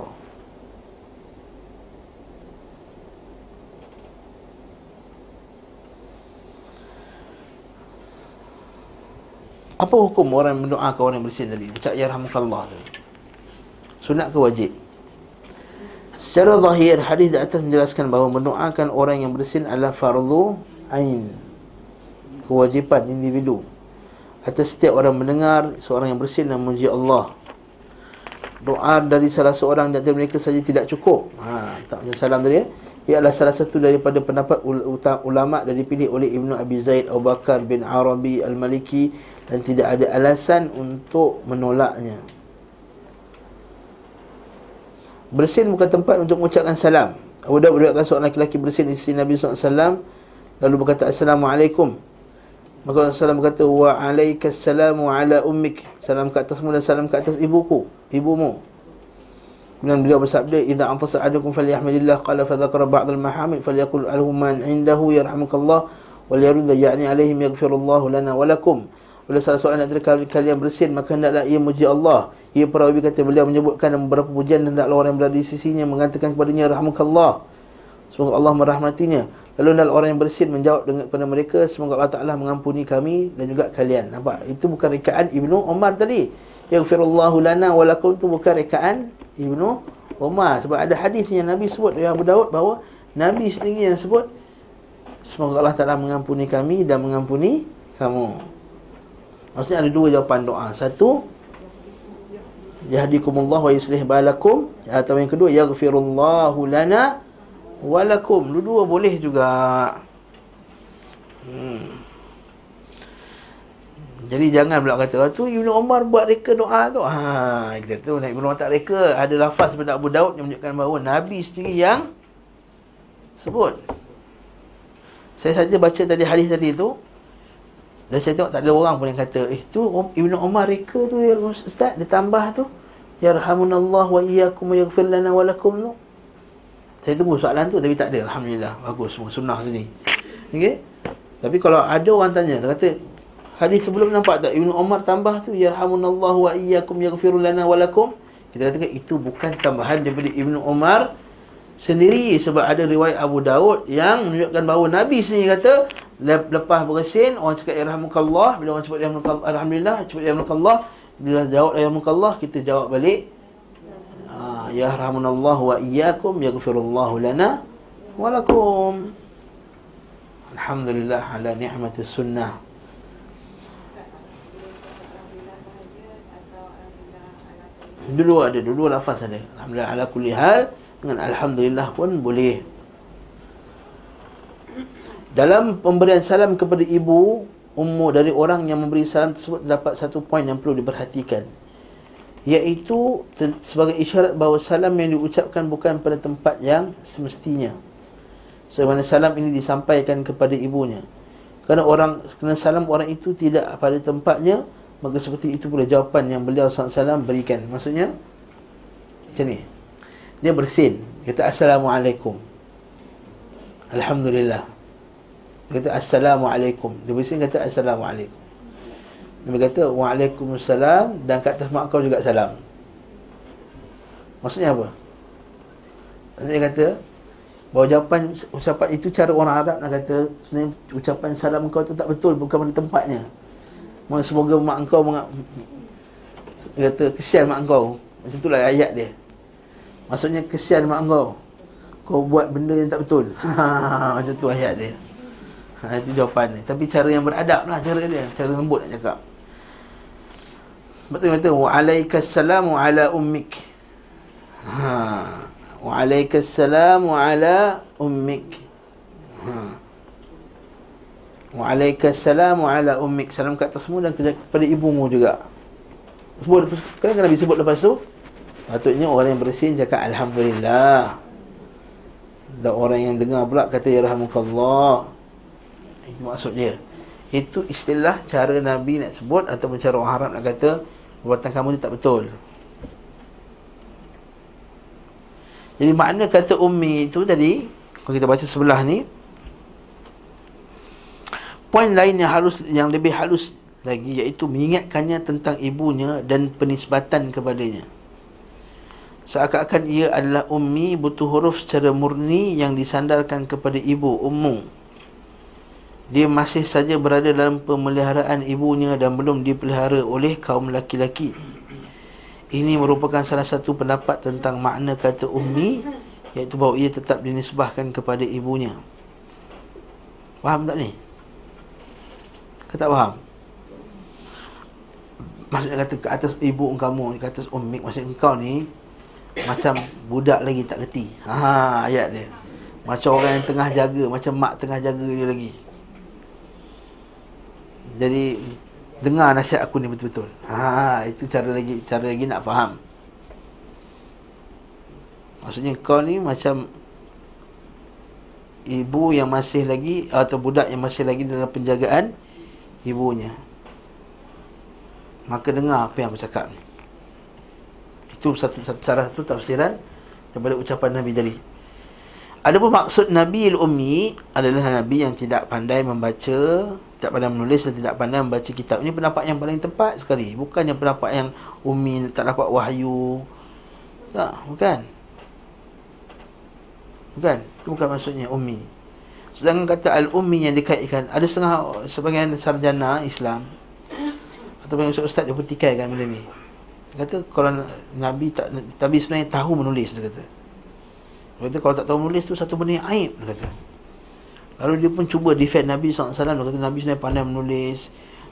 Apa hukum orang berdoa ke orang yang bersin tadi? Ucap yarhamukallah tadi. Sunat ke wajib? Secara zahir, hadis di atas menjelaskan bahawa mendoakan orang yang bersin adalah fardu ain, kewajipan individu atas setiap orang mendengar seorang yang bersin dan memuji Allah. Doa dari salah seorang di antara mereka saja tidak cukup. Ha, tak macam salam tadi. Ia adalah salah satu daripada pendapat ulama dari dipilih oleh Ibnu Abi Zaid, Abu Bakar bin Arabi Al-Maliki, dan tidak ada alasan untuk menolaknya. Bersin bukan tempat untuk mengucapkan salam. Abu Daud beriwayatkan seorang lelaki bersin di sisi Nabi sallallahu alaihi wasallam lalu berkata assalamualaikum. Maka Rasulullah berkata wa alaikassalamu ala ummik, salam ke atasmu dan salam ke atas ibuku, ibumu. Kemudian beliau bersabda idza antasa ahadukum falyahmadillah qala fa dzakara ba'd al-mahamid falyaqul alhuman indahu yarhamukallah wal yarida ya'ni alaihim yaghfirullahu lana wa lakum. Bila salah seorang antara kalian bersin, maka hendaklah ia muji Allah. Ia perawi kata beliau menyebutkan beberapa pujian, hendaklah orang yang berada di sisinya mengatakan kepadanya rahmukallah, semoga Allah merahmatinya. Lalu hendaklah orang yang bersin menjawab dengan kepada mereka, semoga Allah Ta'ala mengampuni kami dan juga kalian. Nampak? Itu bukan rekaan Ibnu Umar tadi. Yaghfirullahu lana walakum tu bukan rekaan Ibnu Umar. Sebab ada hadis yang Nabi sebut dari Abu Daud bahawa Nabi sendiri yang sebut, semoga Allah Ta'ala mengampuni kami dan mengampuni kamu. Maksudnya ada dua jawapan doa. Satu, yahdikumullah wa yuslih balakum, atau yang kedua yaghfirullahu lana wa lakum. Dua-dua boleh juga. Hmm. Jadi jangan pula kata, tu Ibnu Umar buat reka doa tu. Ha, kita tu Ibnu Umar tak reka. Ada lafaz daripada Abu Daud yang menunjukkan bahawa Nabi sendiri yang sebut. Saya saja baca tadi hadis tadi tu, dan saya tengok tak ada orang pun yang kata, eh tu Ibnu Umar reka tu ya Ustaz, dia tambah tu, yarhamunallah wa iyyakum wa yaghfir lana wa lakum tu. Saya tunggu soalan tu tapi tak ada. Alhamdulillah, bagus semua sunnah sini. Okey. Tapi kalau ada orang tanya, dia kata hadis sebelum nampak tak Ibnu Umar tambah tu yarhamunallah wa iyyakum yaghfir lana wa lakum. Kita katakan itu bukan tambahan daripada Ibnu Umar sendiri, sebab ada riwayat Abu Daud yang menunjukkan bahawa Nabi sendiri kata lepas bersin orang cakap irhamukallah, bila orang sebut irhamukallah, alhamdulillah sebut irhamukallah, bila jawab irhamukallah kita jawab balik ah yarhamunallah wa iyyakum yaghfirullahu lana wa lakum. Alhamdulillah ala ni'matis sunnah. Dulu ada, dulu lafaz ada alhamdulillah ala kulli hal, dengan alhamdulillah pun boleh. Dalam pemberian salam kepada ibu, ummu, dari orang yang memberi salam tersebut terdapat satu poin yang perlu diperhatikan, iaitu sebagai isyarat bahawa salam yang diucapkan bukan pada tempat yang semestinya. Sebagaimana salam ini disampaikan kepada ibunya, kerana orang kerana salam orang itu tidak pada tempatnya, maka seperti itu pula jawapan yang beliau sallallahu alaihi wasallam berikan. Maksudnya macam ni. Dia bersin, kata Assalamualaikum, Alhamdulillah. Dia kata Assalamualaikum, dia bersin kata Assalamualaikum. Dia kata Waalaikumsalam, dan kat atas mak kau juga salam. Maksudnya apa? Dia kata bahawa jawapan ucapan itu, cara orang Arab nak kata sebenarnya ucapan salam kau tu tak betul, bukan pada tempatnya. Semoga mak engkau mengak... kata kesian mak engkau. Macam itulah ayat dia. Maksudnya kesian mak engkau, kau buat benda yang tak betul. Macam tu ayat dia. Ha, itu jawapan dia. Tapi cara yang beradab lah cara dia, cara lembut nak cakap. Betul kata wa alaikassalam wa ala ummik. Ha, wa alaikassalam wa ala ummik. Ha. Wa'alaikassalam wa'ala ummik, salam kat atasmu dan kepada ibumu juga. Sebut, kenapa Nabi sebut lepas tu? Patutnya orang yang bersin cakap Alhamdulillah. Dan orang yang dengar pula kata yarhamukallah. Itu maksud dia. Itu istilah cara Nabi nak sebut, ataupun cara orang Arab nak kata perbuatan kamu ni tak betul. Jadi makna kata ummi itu tadi, kalau kita baca sebelah ni, poin lain yang harus, yang lebih halus lagi, iaitu mengingatkannya tentang ibunya dan penisbatan kepadanya. Seakan-akan ia adalah ummi, butuh huruf secara murni yang disandarkan kepada ibu, ummu. Dia masih saja berada dalam pemeliharaan ibunya dan belum dipelihara oleh kaum laki-laki. Ini merupakan salah satu pendapat tentang makna kata ummi, iaitu bahawa ia tetap dinisbahkan kepada ibunya. Faham tak ni? Kau tak faham? Maksudnya kata ke atas ibu kamu, ke atas ummik, maksudnya kau ni macam budak lagi tak kerti. Ha, ayat dia. Macam orang yang tengah jaga, macam mak tengah jaga dia lagi. Jadi dengar nasihat aku ni betul-betul. Ha, itu cara lagi, cara lagi nak faham. Maksudnya kau ni macam ibu yang masih lagi, atau budak yang masih lagi dalam penjagaan ibunya. Maka dengar apa yang bercakap ni. Itu satu, satu salah satu tafsiran daripada ucapan Nabi tadi. Adapun maksud Nabi al-Ummi adalah Nabi yang tidak pandai membaca, tidak pandai menulis dan tidak pandai membaca kitab. Ini pendapat yang paling tepat sekali. Bukan yang pendapat yang Ummi tak dapat wahyu. Tak, bukan. Bukan, itu bukan maksudnya Ummi. Sedangkan kata al-ummi yang dikaitkan, ada setengah sebagian sarjana Islam ataupun ustaz-ustaz dia pertikaikan benda ni. Dia kata kalau Nabi tak Nabi sebenarnya tahu menulis, dia kata. Dia kata kalau tak tahu menulis tu satu benda yang aib, dia kata. Lalu dia pun cuba defend Nabi sallallahu alaihi wasallam. Dia kata Nabi sebenarnya pandai menulis.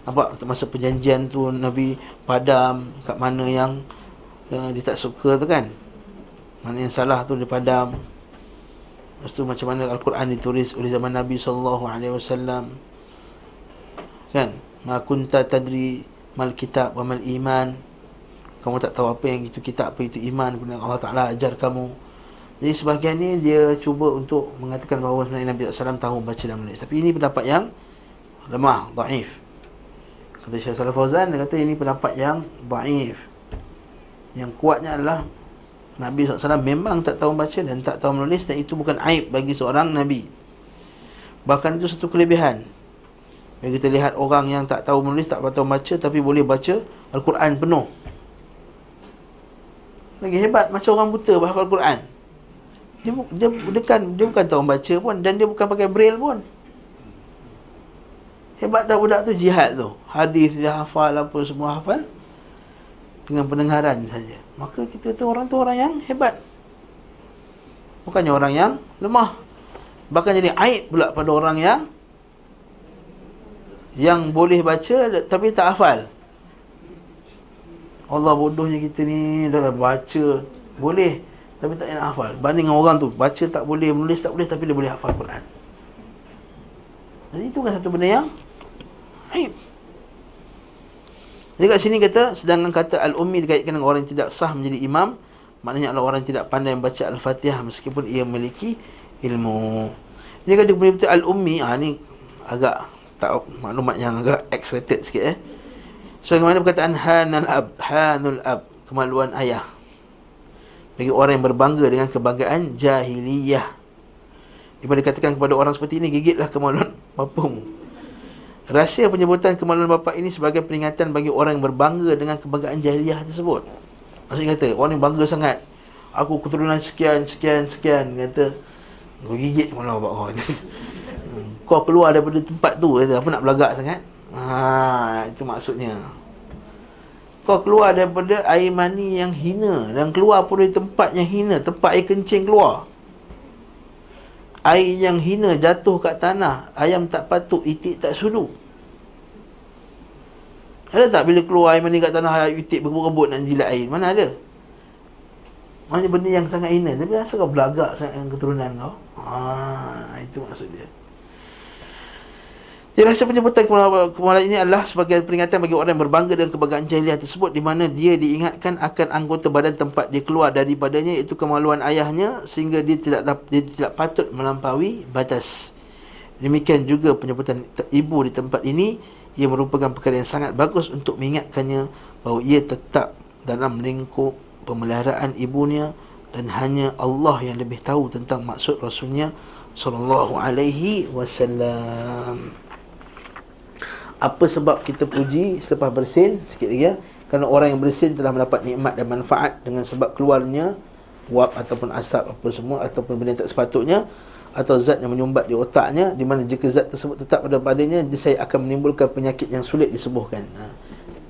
Nampak masa perjanjian tu Nabi padam kat mana yang uh, dia tak suka tu kan. Mana yang salah tu dia padam. Lepas tu macam mana Al-Quran ditulis oleh zaman Nabi sallallahu alaihi wasallam, kan? ma kunta tadri mal kitab wa mal iman, kamu tak tahu apa yang itu kitab, apa itu iman, kemudian Allah Ta'ala ajar kamu. Jadi sebahagian ni dia cuba untuk mengatakan bahawa sebenarnya Nabi sallallahu alaihi wasallam tahu baca dan menulis. Tapi ini pendapat yang lemah, dhaif. Kata Syekh Salih Fauzan, dia kata ini pendapat yang dhaif. Yang kuatnya adalah Nabi sallallahu alaihi wasallam memang tak tahu baca dan tak tahu menulis, dan itu bukan aib bagi seorang Nabi. Bahkan itu satu kelebihan. Bila kita lihat orang yang tak tahu menulis, tak tahu baca, tapi boleh baca Al-Quran penuh, lagi hebat. Macam orang buta bahafal Al-Quran, dia, dia, dia, kan, dia bukan tahu baca pun, dan dia bukan pakai braille pun. Hebat tak budak tu? Jihad tu, hadis dia hafal, apa semua hafal, dengan pendengaran saja. Maka kita tu orang tu orang yang hebat, bukannya orang yang lemah. Bahkan jadi aib pula pada orang yang yang boleh baca tapi tak hafal. Allah, bodohnya kita ni, dah baca boleh tapi tak nak hafal. Banding dengan orang tu baca tak boleh, menulis tak boleh, tapi dia boleh hafal Quran. Jadi itu kan satu benda yang aib. Jadi kat sini kata, sedangkan kata al-ummi dikaitkan dengan orang yang tidak sah menjadi imam, maknanya adalah orang yang tidak pandai membaca Al-Fatihah meskipun ia memiliki ilmu. Jadi kalau dia betul al-ummi, ha, ni agak tak, maklumat yang agak excited sikit eh. So bagaimana perkataan hanal ab, hanul ab, kemaluan ayah, bagi orang yang berbangga dengan kebanggaan jahiliyah. Daripada dikatakan kepada orang seperti ini, gigitlah kemaluan bapamu. Rahsia penyebutan kemaluan bapa ini sebagai peringatan bagi orang yang berbangga dengan kebanggaan jahiliyah tersebut. Maksudnya kata, orang yang bangga sangat, aku keturunan sekian, sekian, sekian, kata, kau gigit kemaluan bapa kau. Kau keluar daripada tempat tu, apa nak belagak sangat? Ha, itu maksudnya. Kau keluar daripada air mani yang hina, dan keluar pun dari tempat yang hina, tempat air kencing keluar. Air yang hina jatuh kat tanah, ayam tak patuk, itik tak sudu. Ada tak bila keluar air mani kat tanah, itik berkebut-kebut nak jilat air? Mana ada? Maksudnya benda yang sangat hina, tapi rasa kau belagak sangat dengan keturunan kau. Ha, itu maksud dia. Jadi rasa penyebutan kemaluan ini adalah sebagai peringatan bagi orang yang berbangga dengan kebanggaan jahiliah tersebut, di mana dia diingatkan akan anggota badan tempat dia keluar daripadanya, iaitu kemaluan ayahnya, sehingga dia tidak dia tidak patut melampaui batas. Demikian juga penyebutan ibu di tempat ini, ia merupakan perkara yang sangat bagus untuk mengingatkannya bahawa ia tetap dalam lingkup pemeliharaan ibunya, dan hanya Allah yang lebih tahu tentang maksud Rasulnya sallallahu alaihi wasallam. Apa sebab kita puji selepas bersin? Sikit lagi ya. Kerana orang yang bersin telah mendapat nikmat dan manfaat dengan sebab keluarnya wap ataupun asap apa semua, ataupun benda tak sepatutnya, atau zat yang menyumbat di otaknya, di mana jika zat tersebut tetap ada padanya, dia akan menimbulkan penyakit yang sulit disembuhkan. Ha.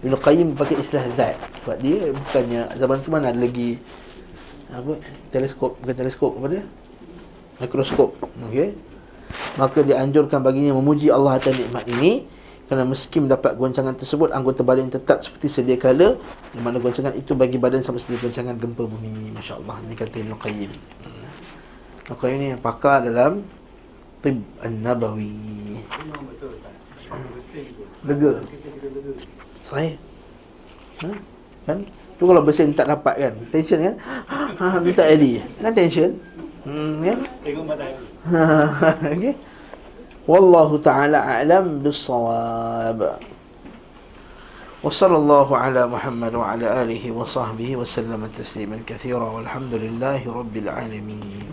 Ibn Qayyim pakai istilah zat. Sebab dia bukannya, zaman tu mana ada lagi apa, teleskop, bukan teleskop, apa dia? Mikroskop. Okey. Maka dianjurkan baginya memuji Allah atas nikmat ini, kerana meski mendapat goncangan tersebut, anggota badan tetap seperti sedia kala, di mana goncangan itu bagi badan sama seperti goncangan gempa bumi. Masya Allah. Ini kata Ibn Qayyim. Ibn Qayyim ni yang pakar dalam Tib An-Nabawi. Lega. Sahih. Ha? Kan? Tu kalau bersin tak dapat kan, tension kan. Ha, tu tak jadi kan tension. Hmm, kan? Tengok mata aku. Okey. Wallahu ta'ala a'lam bis-shawab. Wa sallallahu ala Muhammad wa ala alihi wa sahbihi wa sallama tasliman katsira walhamdulillahi rabbil alamin.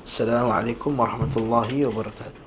Assalamualaikum warahmatullahi wabarakatuh.